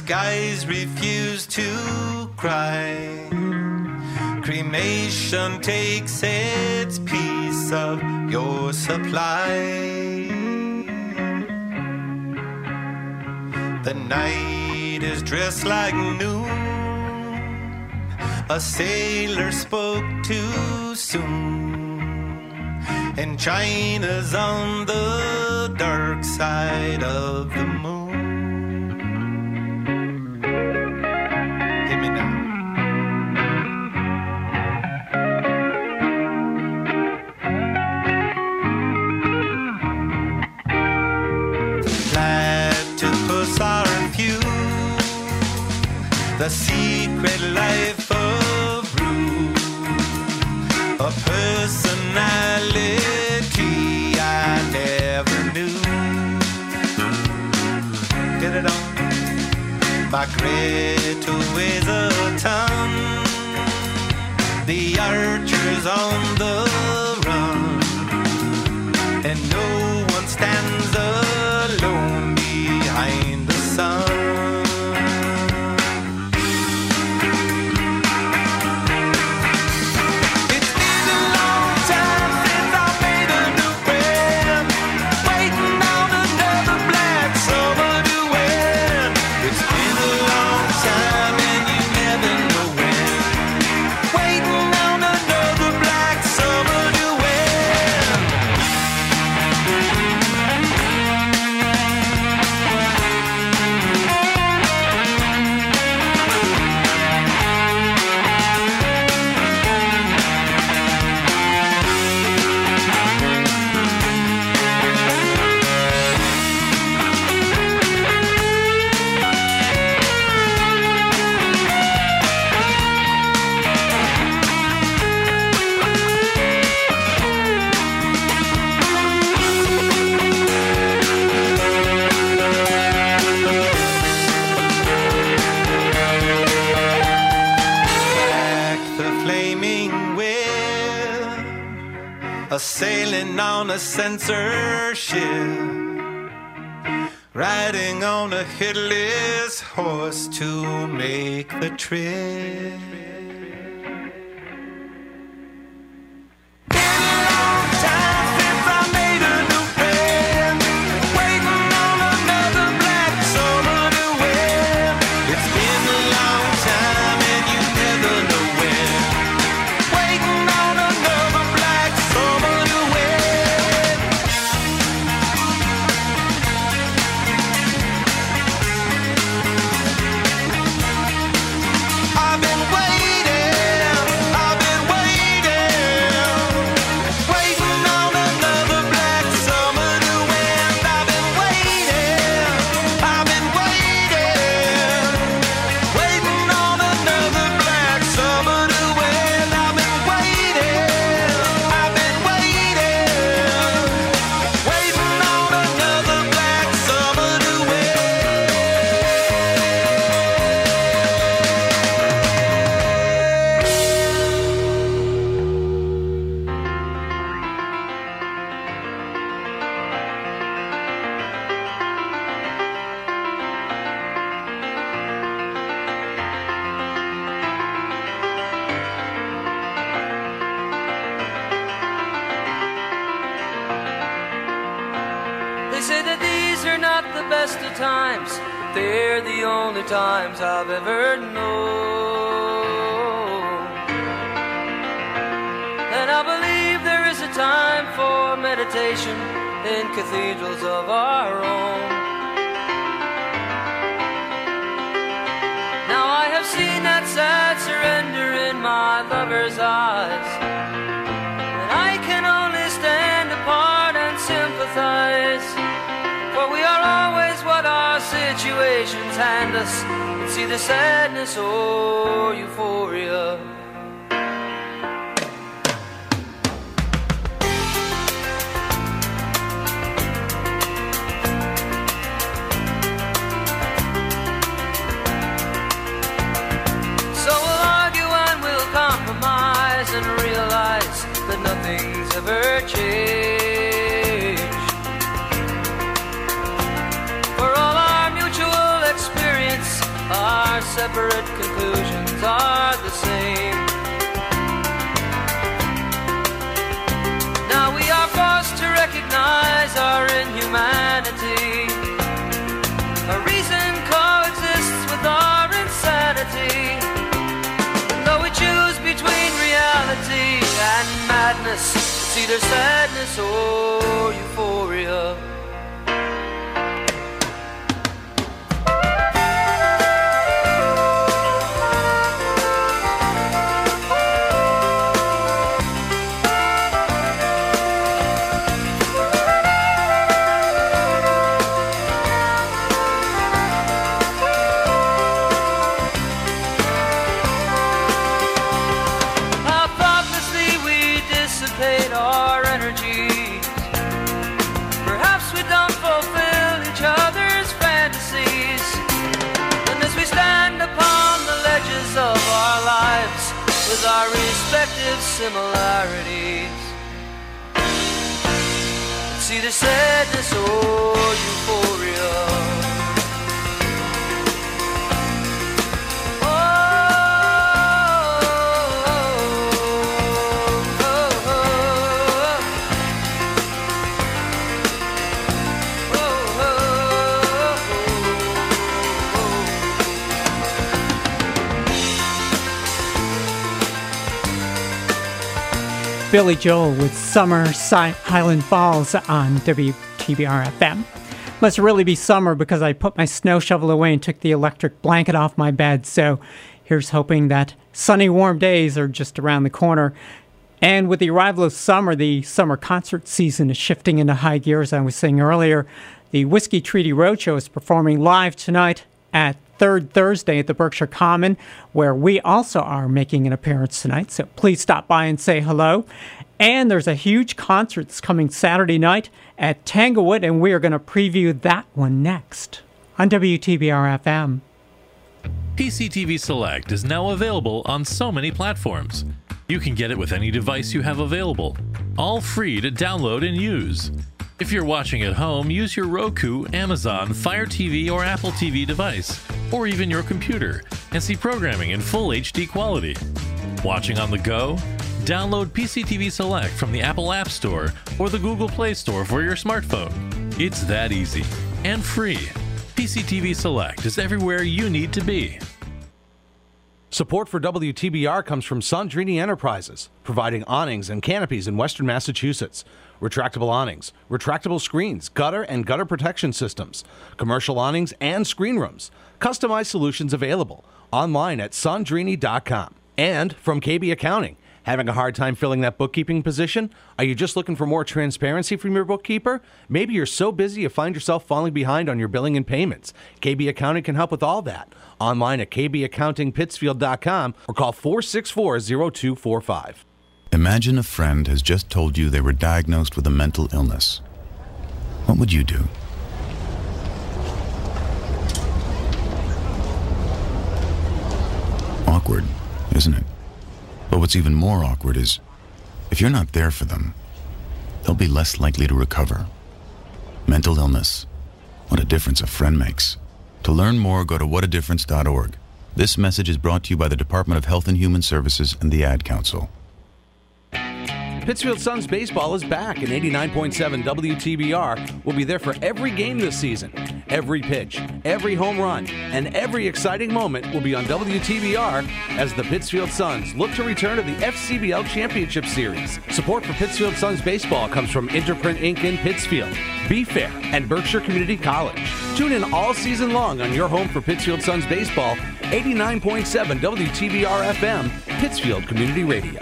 Skies refuse to cry. Cremation takes its peace. price of your supply. The night is dressed like noon. A sailor spoke too soon, and China's on the dark side of the moon. The secret life of Rue, a personality I never knew. Did it all. My Greta weighs a ton. The archer's on the run, and no one stands alone behind the sun. Sailing on a censorship, riding on a hitless horse to make the trip. sadness, it's either sadness or euphoria. Our respective similarities, it's either sadness or euphoria. Oh, oh, oh, oh, oh, oh, oh, oh. Billy Joel with Summer Highland Falls on W T B R F M. Must really be summer because I put my snow shovel away and took the electric blanket off my bed. So here's hoping that sunny, warm days are just around the corner. And with the arrival of summer, the summer concert season is shifting into high gear, as I was saying earlier. The Whiskey Treaty Roadshow is performing live tonight at Third Thursday at the Berkshire Common, where we also are making an appearance tonight, so please stop by and say hello. And there's a huge concert that's coming Saturday night at Tanglewood, and we are going to preview that one next on W T B R F M. P C T V Select is now available on so many platforms. You can get it with any device you have available, all free to download and use. If you're watching at home, use your Roku, Amazon, Fire T V, or Apple T V device, or even your computer, and see programming in full H D quality. Watching on the go? Download P C T V Select from the Apple App Store or the Google Play Store for your smartphone. It's that easy and free. P C T V Select is everywhere you need to be. Support for W T B R comes from Sandrini Enterprises, providing awnings and canopies in Western Massachusetts. Retractable awnings, retractable screens, gutter and gutter protection systems, commercial awnings and screen rooms. Customized solutions available online at sandrini dot com. And from K B Accounting. Having a hard time filling that bookkeeping position? Are you just looking for more transparency from your bookkeeper? Maybe you're so busy you find yourself falling behind on your billing and payments. K B Accounting can help with all that. Online at k b accounting pittsfield dot com or call four six four, zero two four five. Imagine a friend has just told you they were diagnosed with a mental illness. What would you do? Awkward, isn't it? But what's even more awkward is, if you're not there for them, they'll be less likely to recover. Mental illness. What a difference a friend makes. To learn more, go to what a difference dot org. This message is brought to you by the Department of Health and Human Services and the Ad Council. Pittsfield Suns baseball is back, and eighty-nine point seven W T B R will be there for every game this season. Every pitch, every home run, and every exciting moment will be on W T B R as the Pittsfield Suns look to return to the F C B L Championship Series. Support for Pittsfield Suns baseball comes from Interprint Incorporated in Pittsfield, BFAIR, and Berkshire Community College. Tune in all season long on your home for Pittsfield Suns baseball, eighty-nine point seven W T B R F M, Pittsfield Community Radio.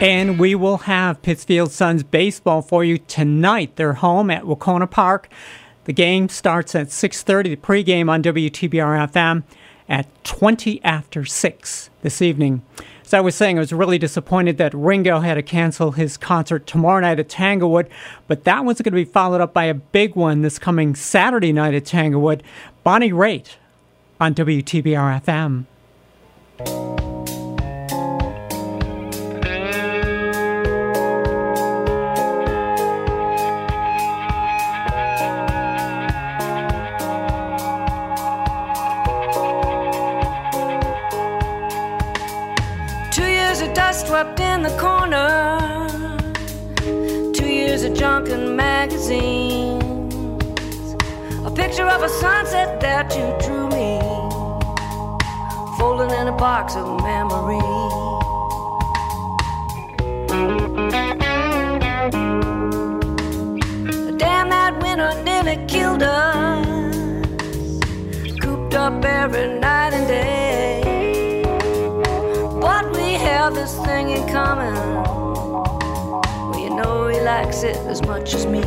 And we will have Pittsfield Suns baseball for you tonight. They're home at Wacona Park. The game starts at six thirty, the pregame on W T B R F M at twenty after six this evening. As I was saying, I was really disappointed that Ringo had to cancel his concert tomorrow night at Tanglewood, but that one's going to be followed up by a big one this coming Saturday night at Tanglewood. Bonnie Raitt on W T B R F M. Swept in the corner, two years of junk and magazines, a picture of a sunset that you drew me, folded in a box of memories. that winter nearly killed us, cooped up every night and day. But we have this thing in common, well, you know he likes it as much as me.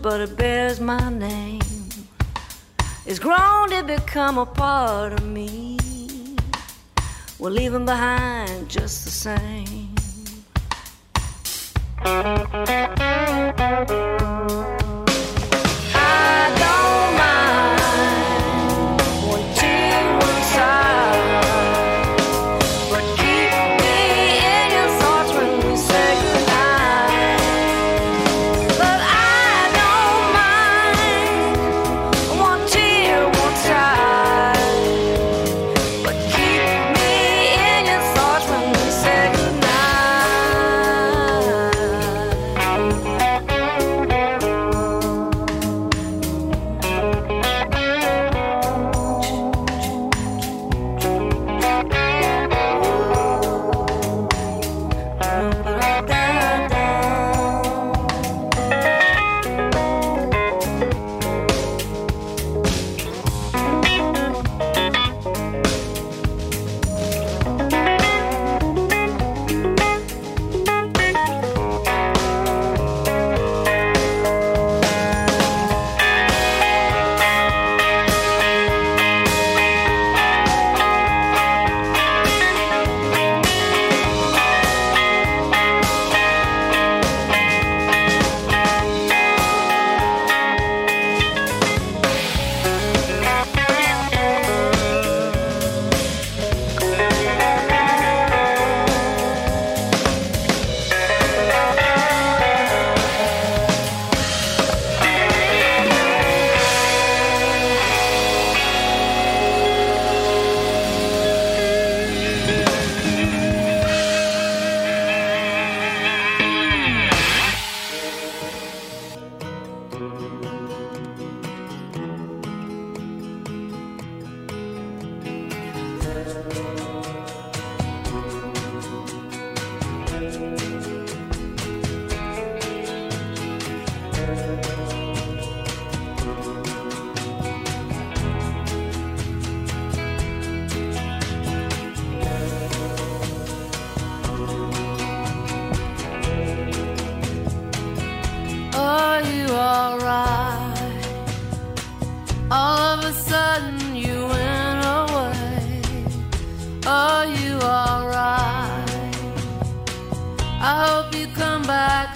But it bears my name. It's grown to become a part of me. We're leaving behind just the same. I don't.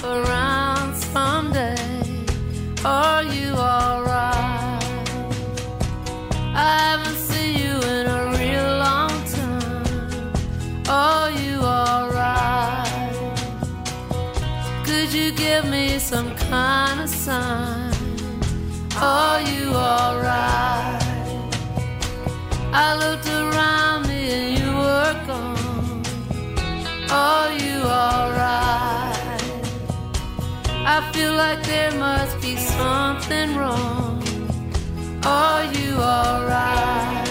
Around some me some kind of sign. Are you alright? I looked around me and you were gone. Are you alright? I feel like there must be something wrong. Are you alright?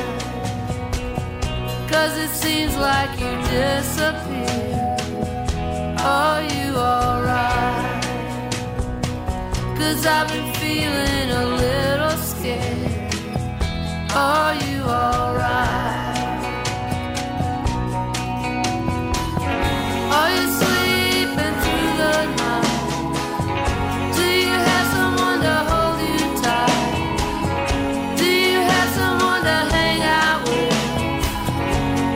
'Cause it seems like you disappeared. Are you alright? 'Cause I've been feeling a little scared. Are you alright? Are you sleeping through the night? Do you have someone to hold you tight? Do you have someone to hang out with?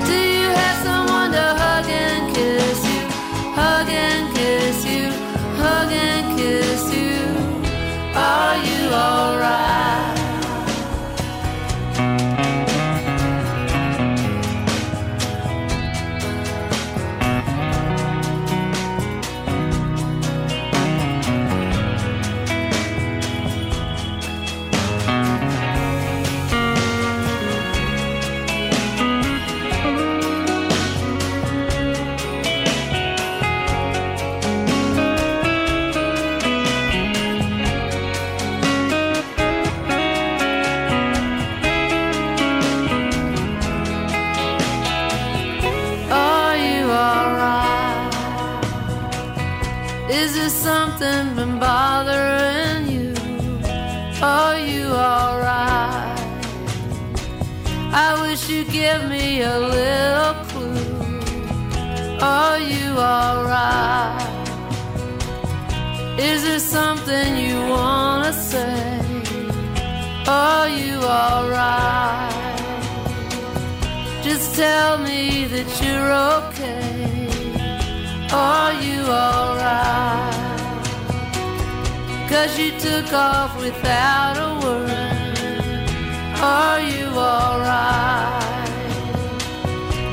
Do you have someone to hug and kiss you? Hug and kiss you? Hug and kiss you? Are you alright? Something been bothering you? Are you alright? I wish you'd give me a little clue. Are you alright? Is there something you wanna say? Are you alright? Just tell me that you're okay. Are you alright? 'Cause you took off without a word. Are you alright?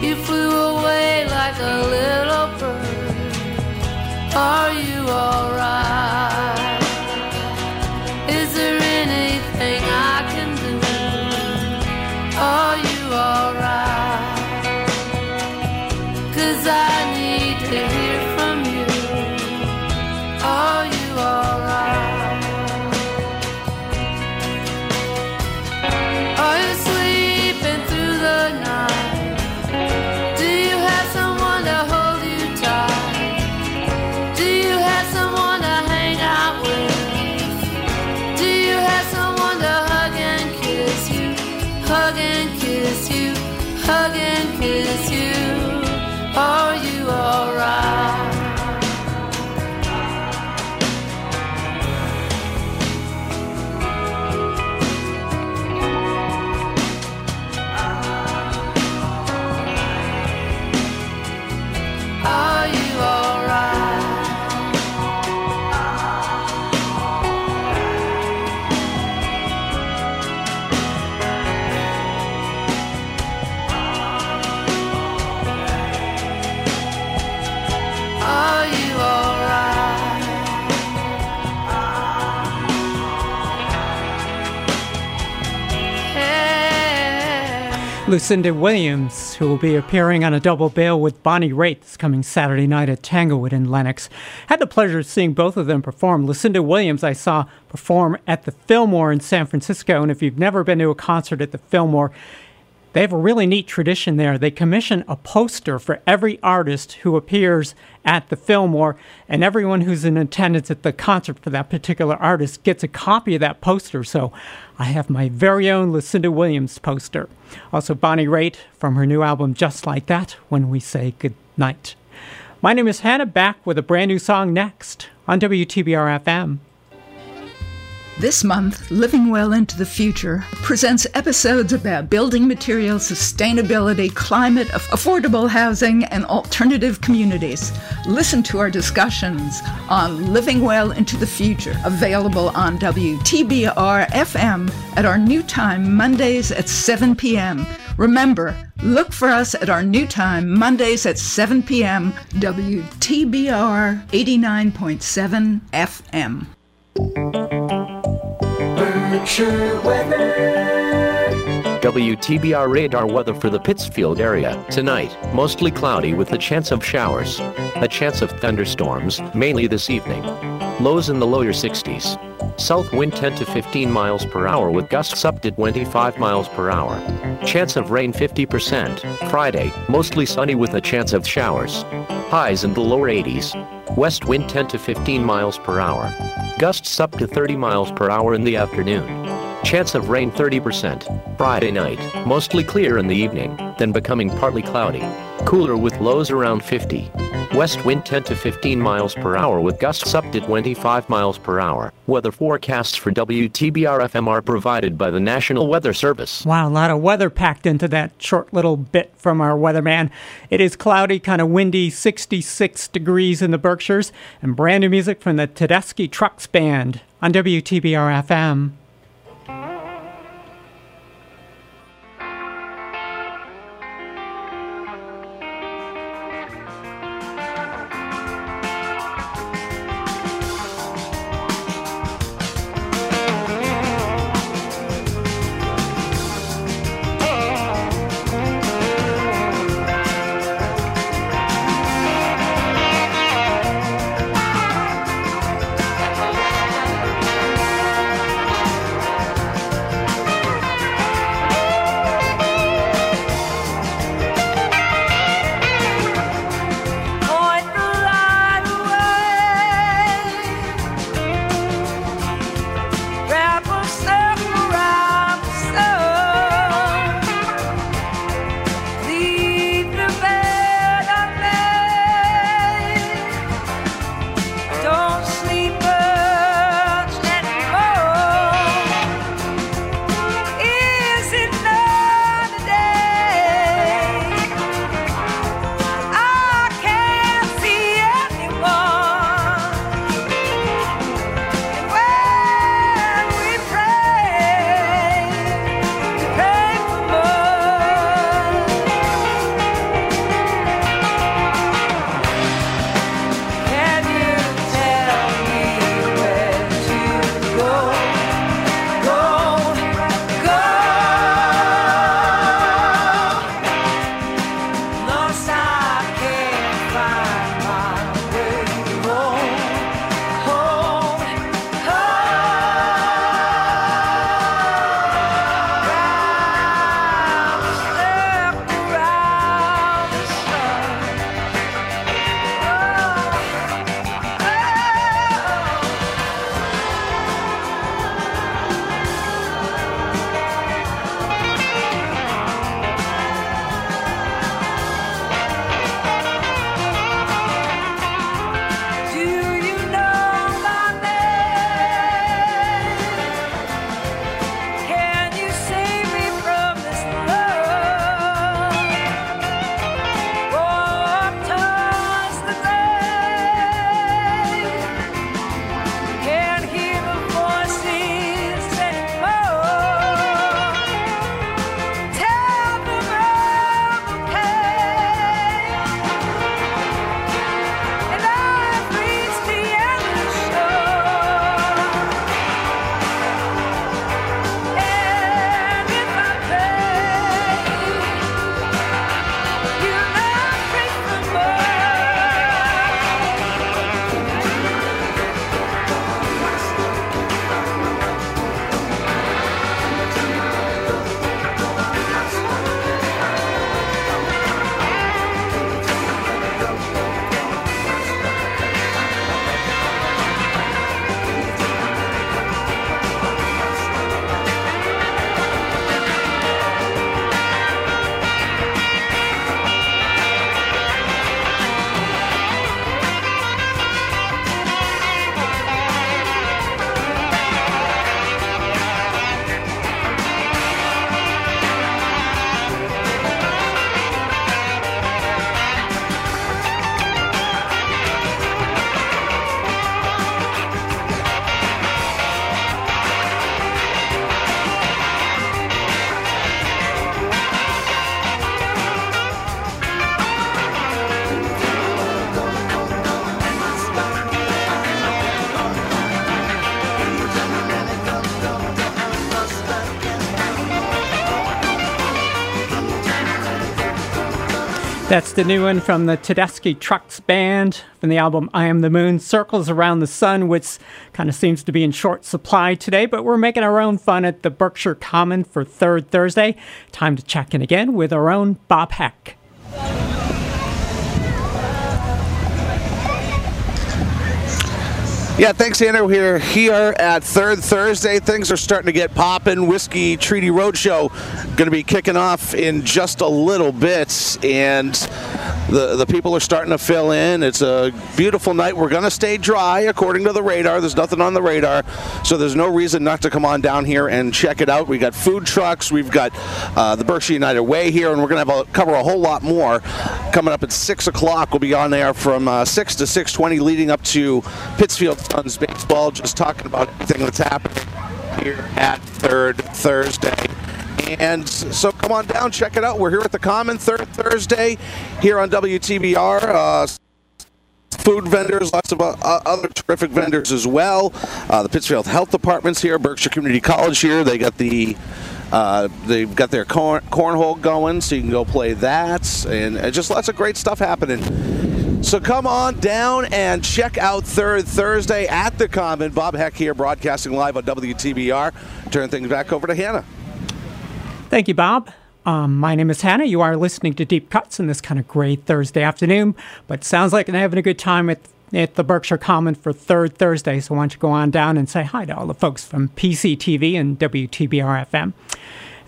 You flew away like a little bird. Are you alright? Is there anything I can do? Are you alright? 'Cause I need to hear from you. Are you alright? Hug and kiss you. Are you alright? Are you Lucinda Williams, who will be appearing on a double bill with Bonnie Raitt this coming Saturday night at Tanglewood in Lenox. Had the pleasure of seeing both of them perform. Lucinda Williams I saw perform at the Fillmore in San Francisco, and if you've never been to a concert at the Fillmore, they have a really neat tradition there. They commission a poster for every artist who appears at the Fillmore, and everyone who's in attendance at the concert for that particular artist gets a copy of that poster. So I have my very own Lucinda Williams poster. Also Bonnie Raitt from her new album Just Like That, When We Say Goodnight. My name is Hannah, back with a brand new song next on W T B R F M. This month, Living Well into the Future presents episodes about building materials, sustainability, climate, affordable housing, and alternative communities. Listen to our discussions on Living Well into the Future, available on W T B R F M at our new time, Mondays at seven p.m. Remember, look for us at our new time, Mondays at seven p.m., W T B R eighty-nine point seven F M. Berkshire weather. W T B R radar weather for the Pittsfield area. Tonight, mostly cloudy with a chance of showers. A chance of thunderstorms, mainly this evening. Lows in the lower sixties. South wind ten to fifteen miles per hour with gusts up to twenty-five miles per hour. Chance of rain fifty percent. Friday, mostly sunny with a chance of showers. Highs in the lower eighties. West wind ten to fifteen miles per hour. Gusts up to thirty miles per hour in the afternoon. Chance of rain thirty percent. Friday night, mostly clear in the evening, then becoming partly cloudy. Cooler with lows around fifty. West wind ten to fifteen miles per hour with gusts up to twenty-five miles per hour. Weather forecasts for W T B R F M are provided by the National Weather Service. Wow, a lot of weather packed into that short little bit from our weatherman. It is cloudy, kind of windy, sixty-six degrees in the Berkshires, and brand new music from the Tedeschi Trucks Band on W T B R F M. That's the new one from the Tedeschi Trucks Band from the album I Am the Moon, Circles Around the Sun, which kind of seems to be in short supply today, but we're making our own fun at the Berkshire Common for Third Thursday. Time to check in again with our own Bob Heck. Yeah, thanks, Andrew. We're here at Third Thursday. Things are starting to get poppin'. Whiskey Treaty Roadshow going to be kicking off in just a little bit, and the the people are starting to fill in. It's a beautiful night. We're going to stay dry, according to the radar. There's nothing on the radar, so there's no reason not to come on down here and check it out. We got food trucks. We've got uh, the Berkshire United Way here, and we're going to have a, cover a whole lot more coming up at six o'clock. We'll be on there from uh, six to six twenty, leading up to Pittsfield Suns baseball, just talking about everything that's happening here at Third Thursday. And so come on down, check it out. We're here at the Common Third Thursday here on W T B R. Uh, food vendors, lots of uh, other terrific vendors as well. Uh, the Pittsfield Health Department's here, Berkshire Community College here. They got the Uh, they've got their corn, cornhole going, so you can go play that, and uh, just lots of great stuff happening. So come on down and check out Third Thursday at the Common. Bob Heck here, broadcasting live on W T B R. Turn things back over to Hannah. Thank you, Bob. Um, my name is Hannah. You are listening to Deep Cuts on this kind of gray Thursday afternoon, but sounds like they're having a good time at at the Berkshire Common for Third Thursday, so why don't you go on down and say hi to all the folks from P C T V and W T B R F M.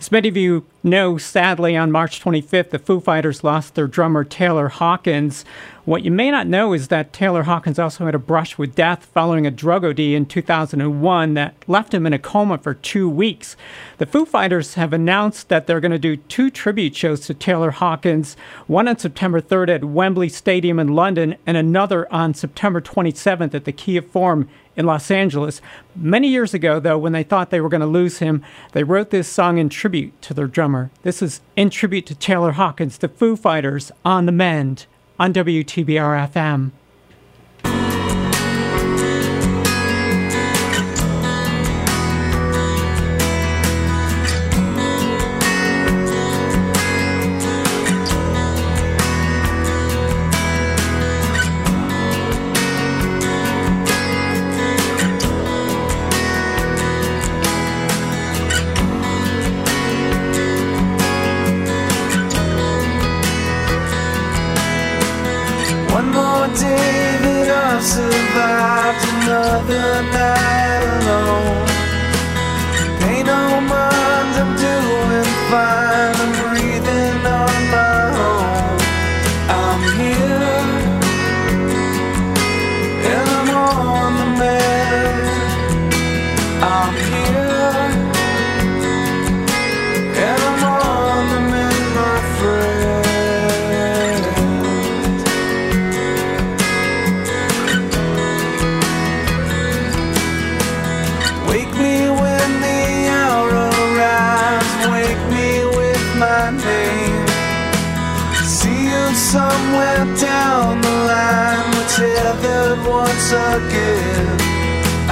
As many of you know, sadly, on March twenty-fifth, the Foo Fighters lost their drummer, Taylor Hawkins. What you may not know is that Taylor Hawkins also had a brush with death following a drug O D in two thousand one that left him in a coma for two weeks. The Foo Fighters have announced that they're going to do two tribute shows to Taylor Hawkins, one on September third at Wembley Stadium in London and another on September twenty-seventh at the Kia Forum in Los Angeles. Many years ago, though, when they thought they were going to lose him, they wrote this song in tribute to their drummer. This is in tribute to Taylor Hawkins, the Foo Fighters, On the Mend, on W T B R F M.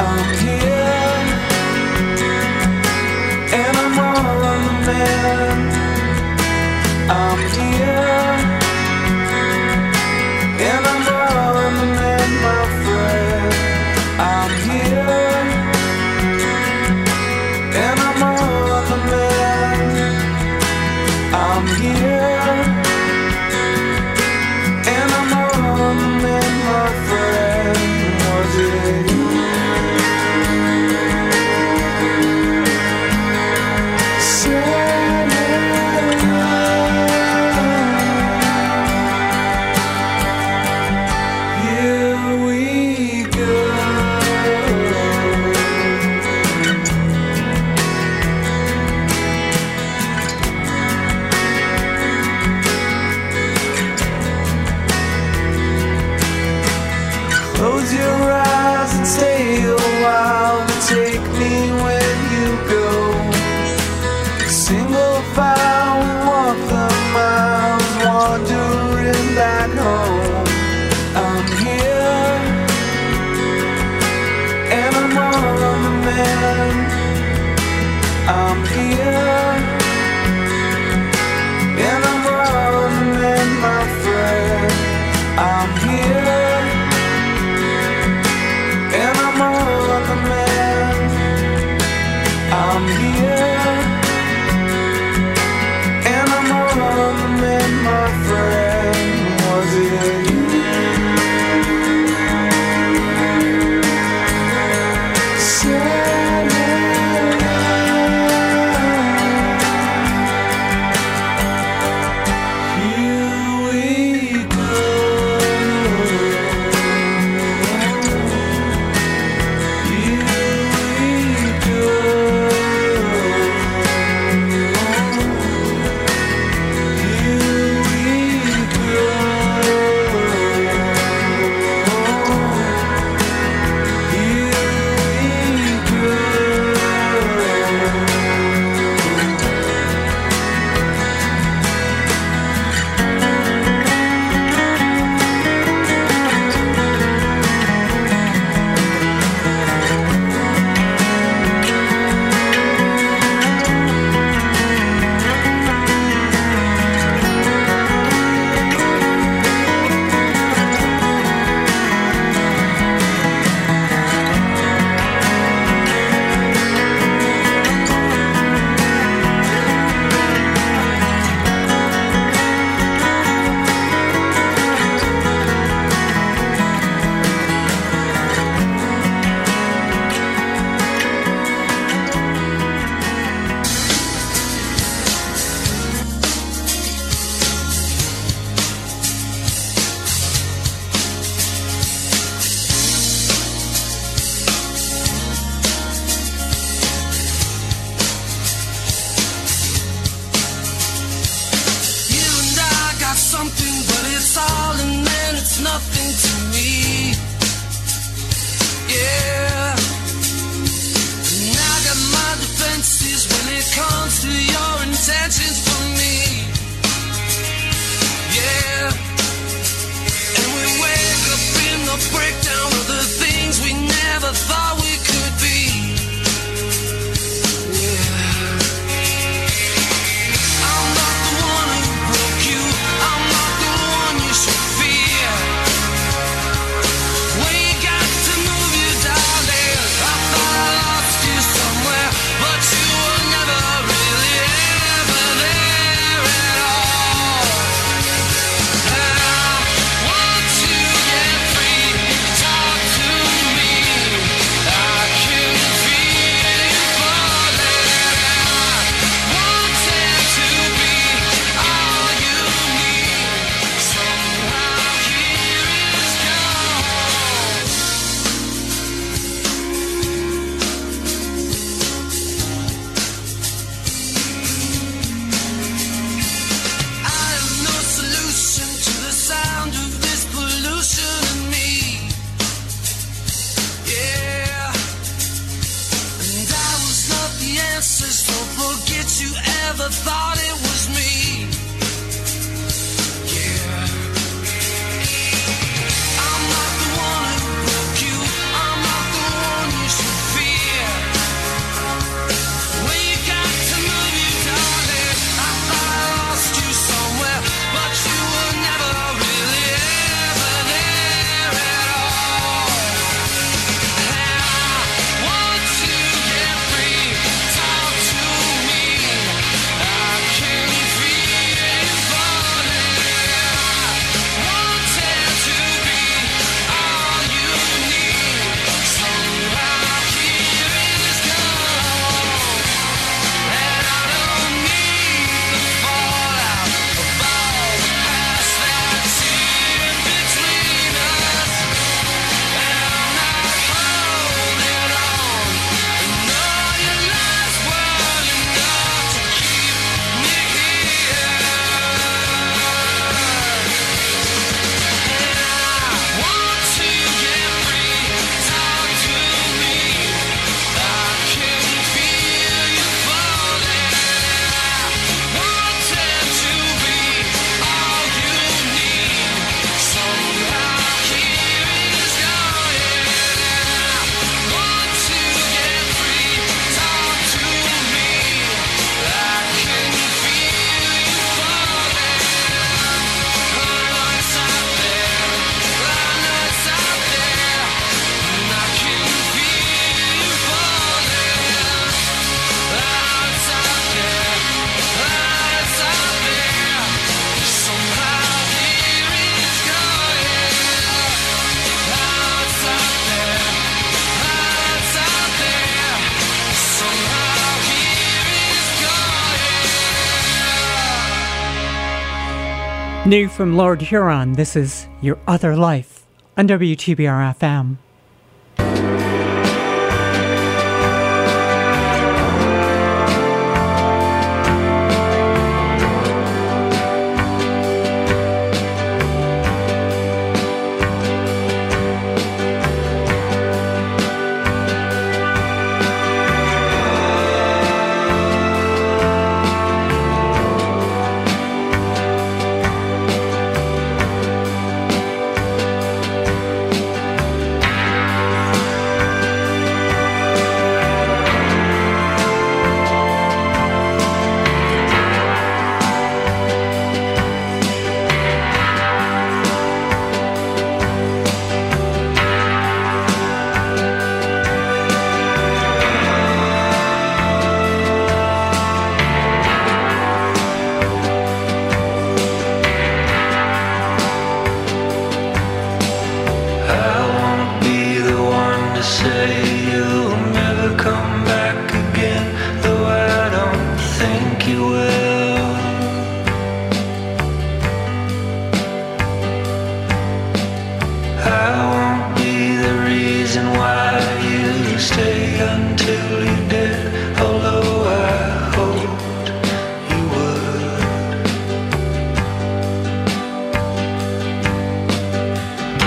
I'm here, and I'm on the mend, my friend. kisses. Don't forget you ever thought it was me. Yeah. I'm not the one who broke you. I'm not the one you should fear. When you got to know you, darling, I thought I lost you somewhere, but you were never really ever there at all. And I want to get free. Talk to me. I can feel it falling. I wanted to be all you need. So right here it is gone. And I don't need the fallout of all the past that's here between us. And I'm not holding on. I know your love's worth enough to keep me here. New from Lord Huron, this is Your Other Life on W T B R F M. I wanna be the one to say you'll never come back again, though I don't think you will. I won't be the reason why you stay until you're dead, although I hoped you would. I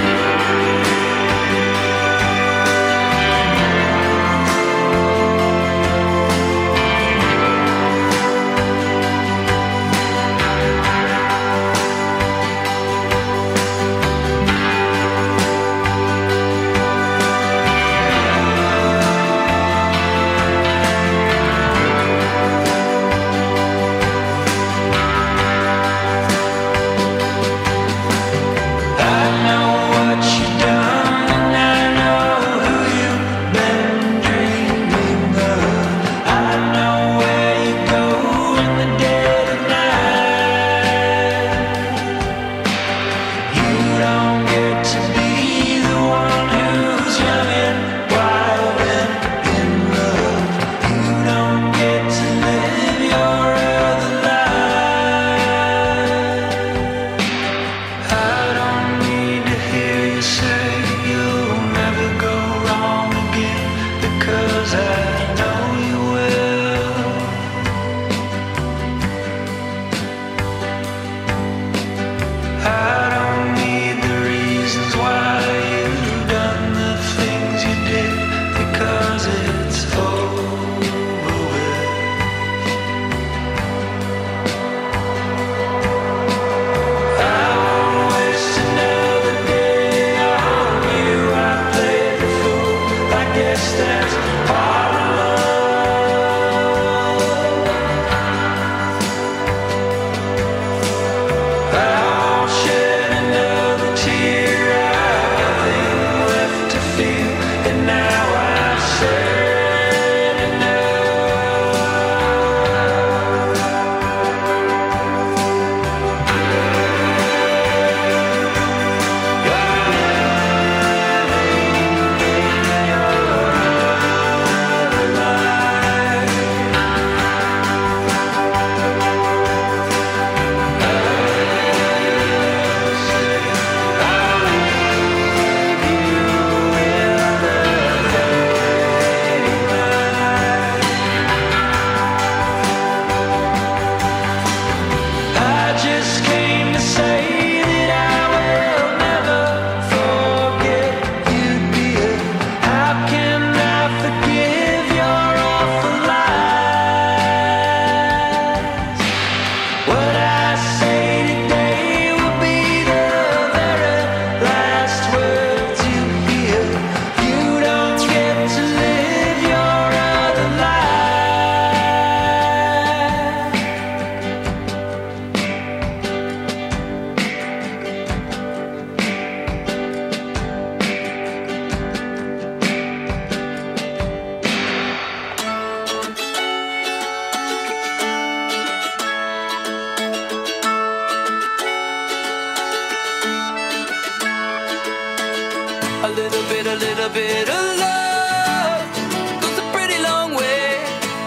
a bit of love goes a pretty long way.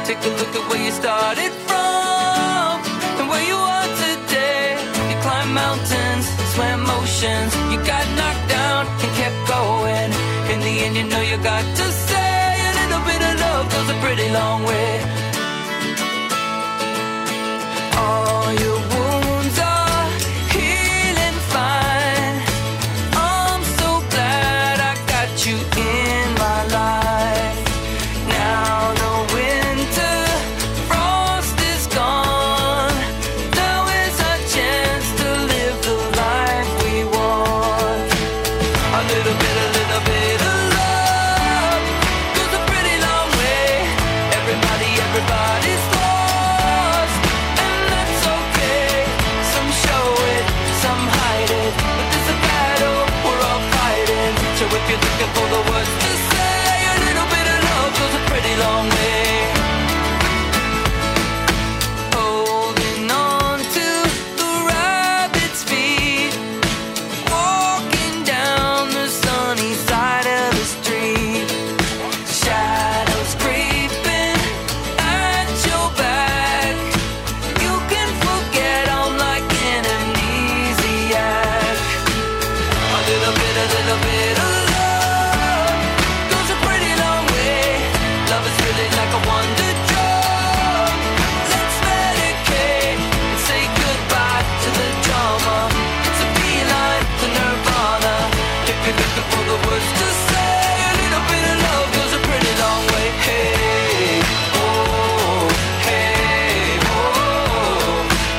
Take a look at where you started from and where you are today. You climbed mountains, swam oceans, you got knocked down and kept going. In the end you know you got to say a little bit of love goes a pretty long way. All your wounds are healing fine. I'm so glad I got you in my life. Now the winter frost is gone. Now is our chance to live the life we want. A little bit, a little bit of love goes a pretty long way. Everybody, everybody's for the words to say, a little bit of love goes a pretty long way. Holding on to the rabbit's feet, walking down the sunny side of the street. Shadows creeping at your back, you can forget I'm like an amnesiac. A little bit, a little bit of like a wonder drug. Let's medicate and say goodbye to the drama. It's a beeline to nirvana. If you're looking for the words to say, a little bit of love goes a pretty long way. Hey, oh, hey, oh,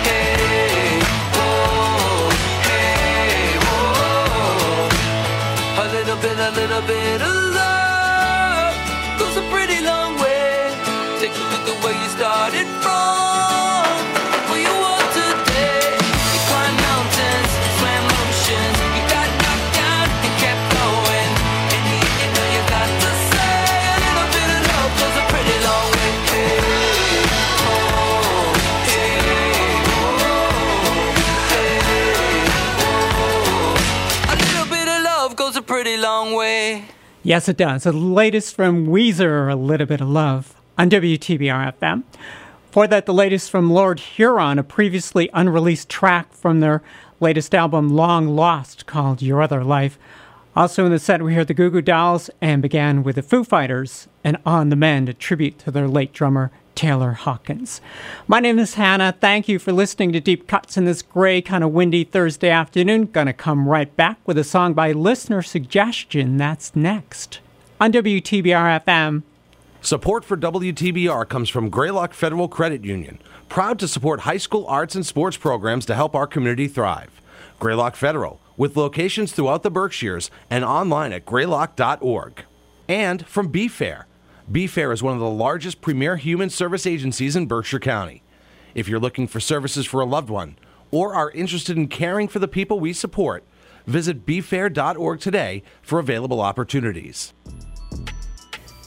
hey, oh, hey, oh. A little bit, a little bit of love goes a pretty long way. Take a look at where you started from, where you are today. You climbed mountains, swam oceans, you got knocked down and kept going. In the end you know you got to say a little bit of love goes a pretty long way. Hey, oh, hey, oh, hey, oh. A little bit of love goes a pretty long way. Yes, it does. The latest from Weezer, A Little Bit of Love. On W T B R F M. Before that, the latest from Lord Huron, a previously unreleased track from their latest album, Long Lost, called Your Other Life. Also in the set, we heard the Goo Goo Dolls and began with the Foo Fighters and On the Mend, a tribute to their late drummer, Taylor Hawkins. My name is Hannah. Thank you for listening to Deep Cuts in this gray, kind of windy Thursday afternoon. Gonna come right back with a song by listener suggestion. That's next on W T B R F M. Support for W T B R comes from Greylock Federal Credit Union, proud to support high school arts and sports programs to help our community thrive. Greylock Federal, with locations throughout the Berkshires and online at greylock dot org. And from BFAIR. BFAIR is one of the largest premier human service agencies in Berkshire County. If you're looking for services for a loved one or are interested in caring for the people we support, visit b fair dot org today for available opportunities.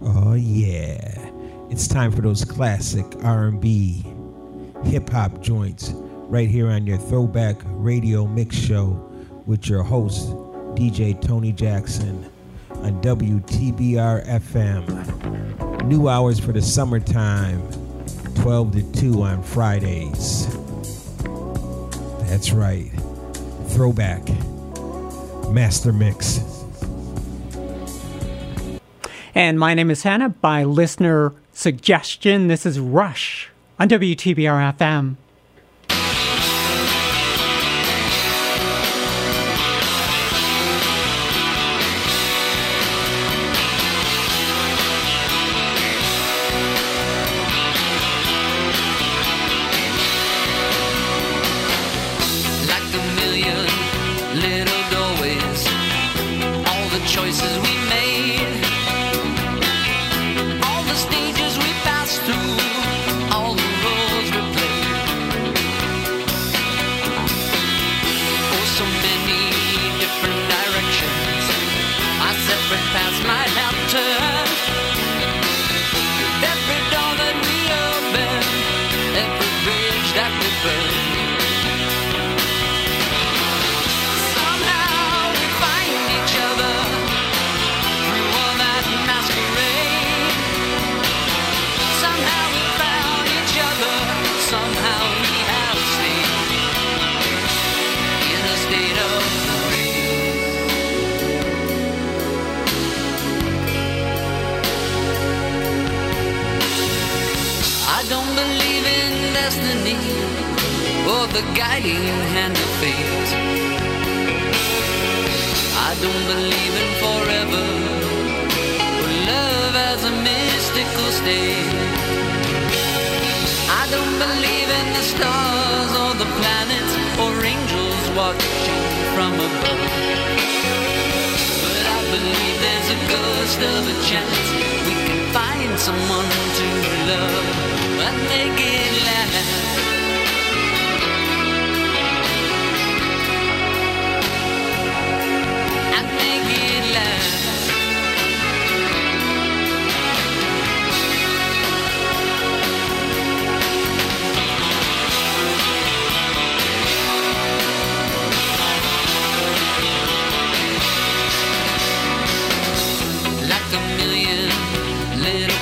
Oh yeah, it's time for those classic R and B hip-hop joints right here on your Throwback Radio Mix Show with your host, D J Tony Jackson on W T B R F M. New hours for the summertime, twelve to two on Fridays. That's right, Throwback Master Mix. And my name is Hannah. By listener suggestion, this is Rush on W T B R F M. Like a million little doorways, all the choices we made. I don't believe in destiny or the guiding hand of fate. I don't believe in forever or love as a mystical state. I don't believe in the stars or the planets or angels watching from above. But I believe there's a ghost of a chance we can find someone to love and make it last.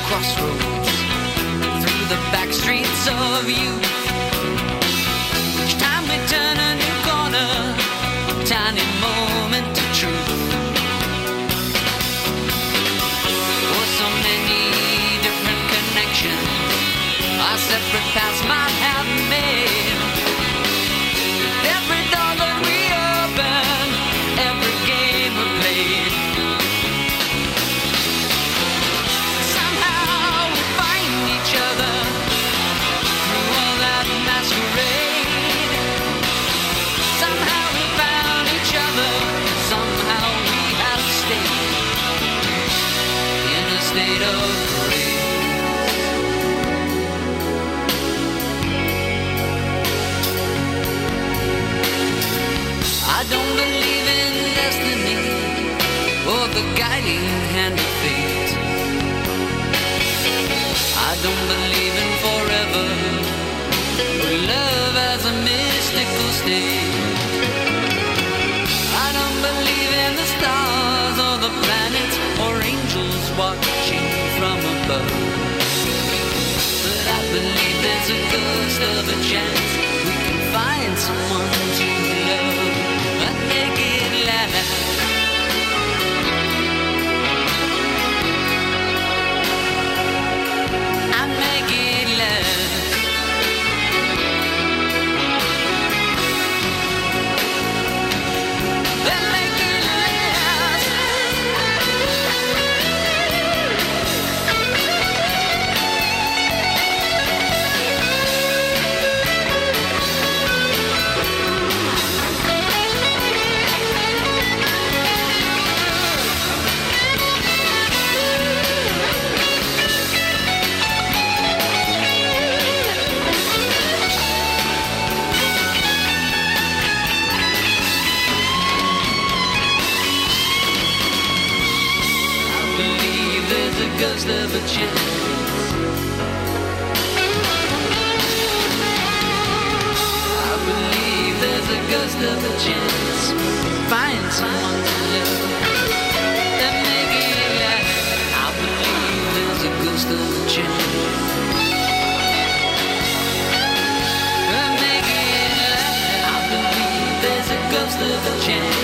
Crossroads through the back streets of youth. Each time we turn a new corner, a tiny moment of truth. For so many different connections our separate paths might have made. With every door that we open, every game we played, the guiding hand of fate. I don't believe in forever or love as a mystical state. I don't believe in the stars or the planets or angels watching from above. But I believe there's a ghost of a chance we can find someone to love and make it last. Ghost of a chance. I believe there's a ghost of a chance. Find someone to love and make it last. I believe there's a ghost of a chance. And make it last. I believe there's a ghost of a chance.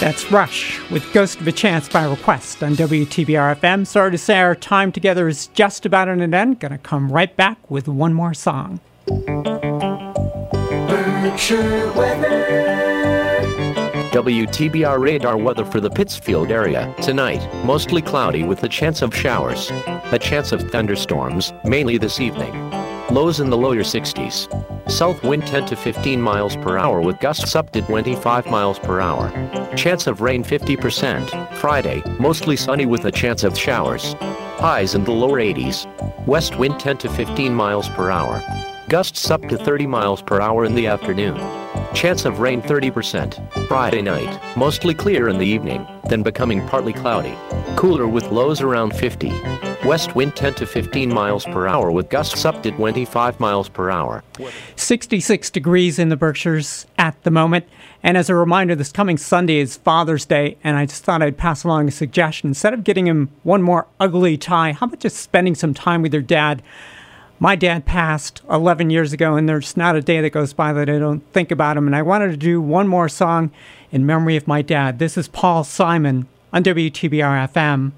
That's Rush with Ghost of a Chance by request on W T B R F M. Sorry to say our time together is just about at an end. Gonna come right back with one more song. Berkshire weather. W T B R radar weather for the Pittsfield area. Tonight, mostly cloudy with a chance of showers. A chance of thunderstorms, mainly this evening. Lows in the lower sixties. South wind ten to fifteen miles per hour with gusts up to twenty-five miles per hour. Chance of rain fifty percent. Friday, mostly sunny with a chance of showers. Highs in the lower eighties. West wind ten to fifteen miles per hour. Gusts up to thirty miles per hour in the afternoon. Chance of rain thirty percent. Friday night, mostly clear in the evening, then becoming partly cloudy. Cooler with lows around fifty. West wind ten to fifteen miles per hour with gusts up to twenty-five miles per hour. sixty-six degrees in the Berkshires at the moment. And as a reminder, this coming Sunday is Father's Day, and I just thought I'd pass along a suggestion. Instead of getting him one more ugly tie, how about just spending some time with your dad? My dad passed eleven years ago, and there's not a day that goes by that I don't think about him. And I wanted to do one more song in memory of my dad. This is Paul Simon on W T B R F M.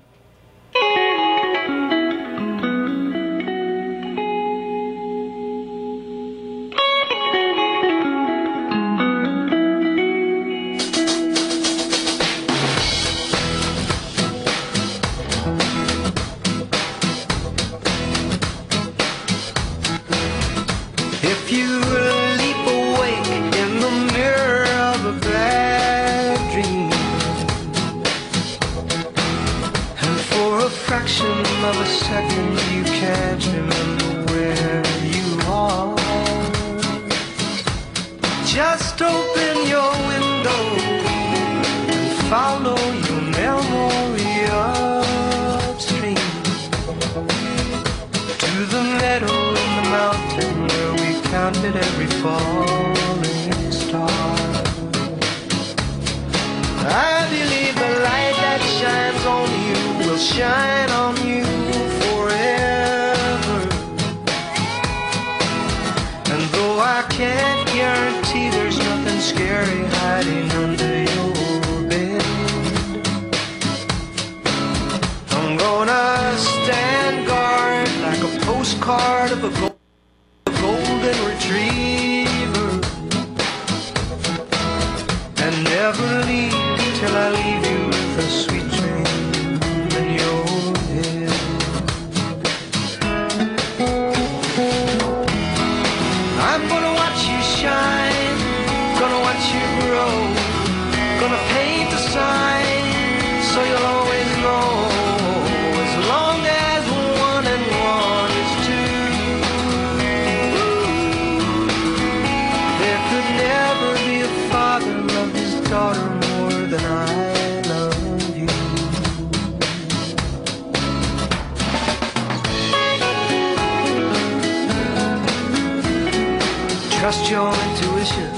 Trust your intuition,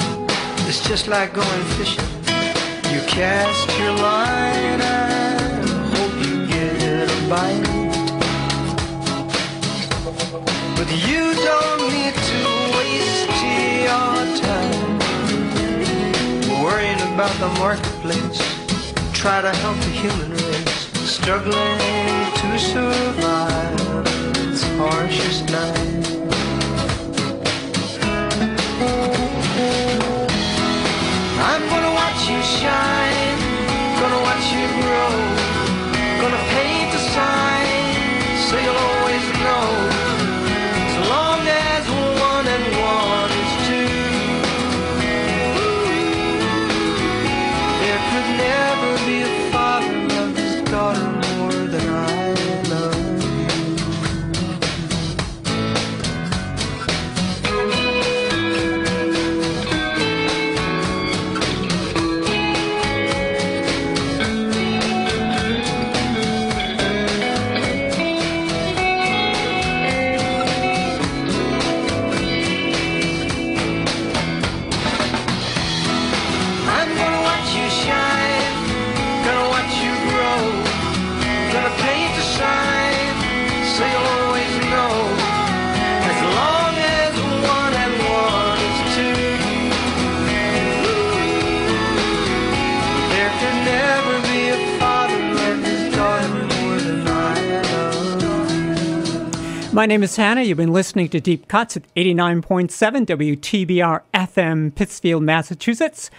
it's just like going fishing. You cast your line and hope you get a bite. But you don't need to waste your time worrying about the marketplace. Try to help the human race struggling to survive its harshest night. I'm gonna watch you shine, gonna watch you grow, gonna paint a sign so you'll always know, so long as one and one is two. There could never be a father love his daughter more than I love. My name is Hannah. You've been listening to Deep Cuts at eighty-nine point seven W T B R F M, Pittsfield, Massachusetts.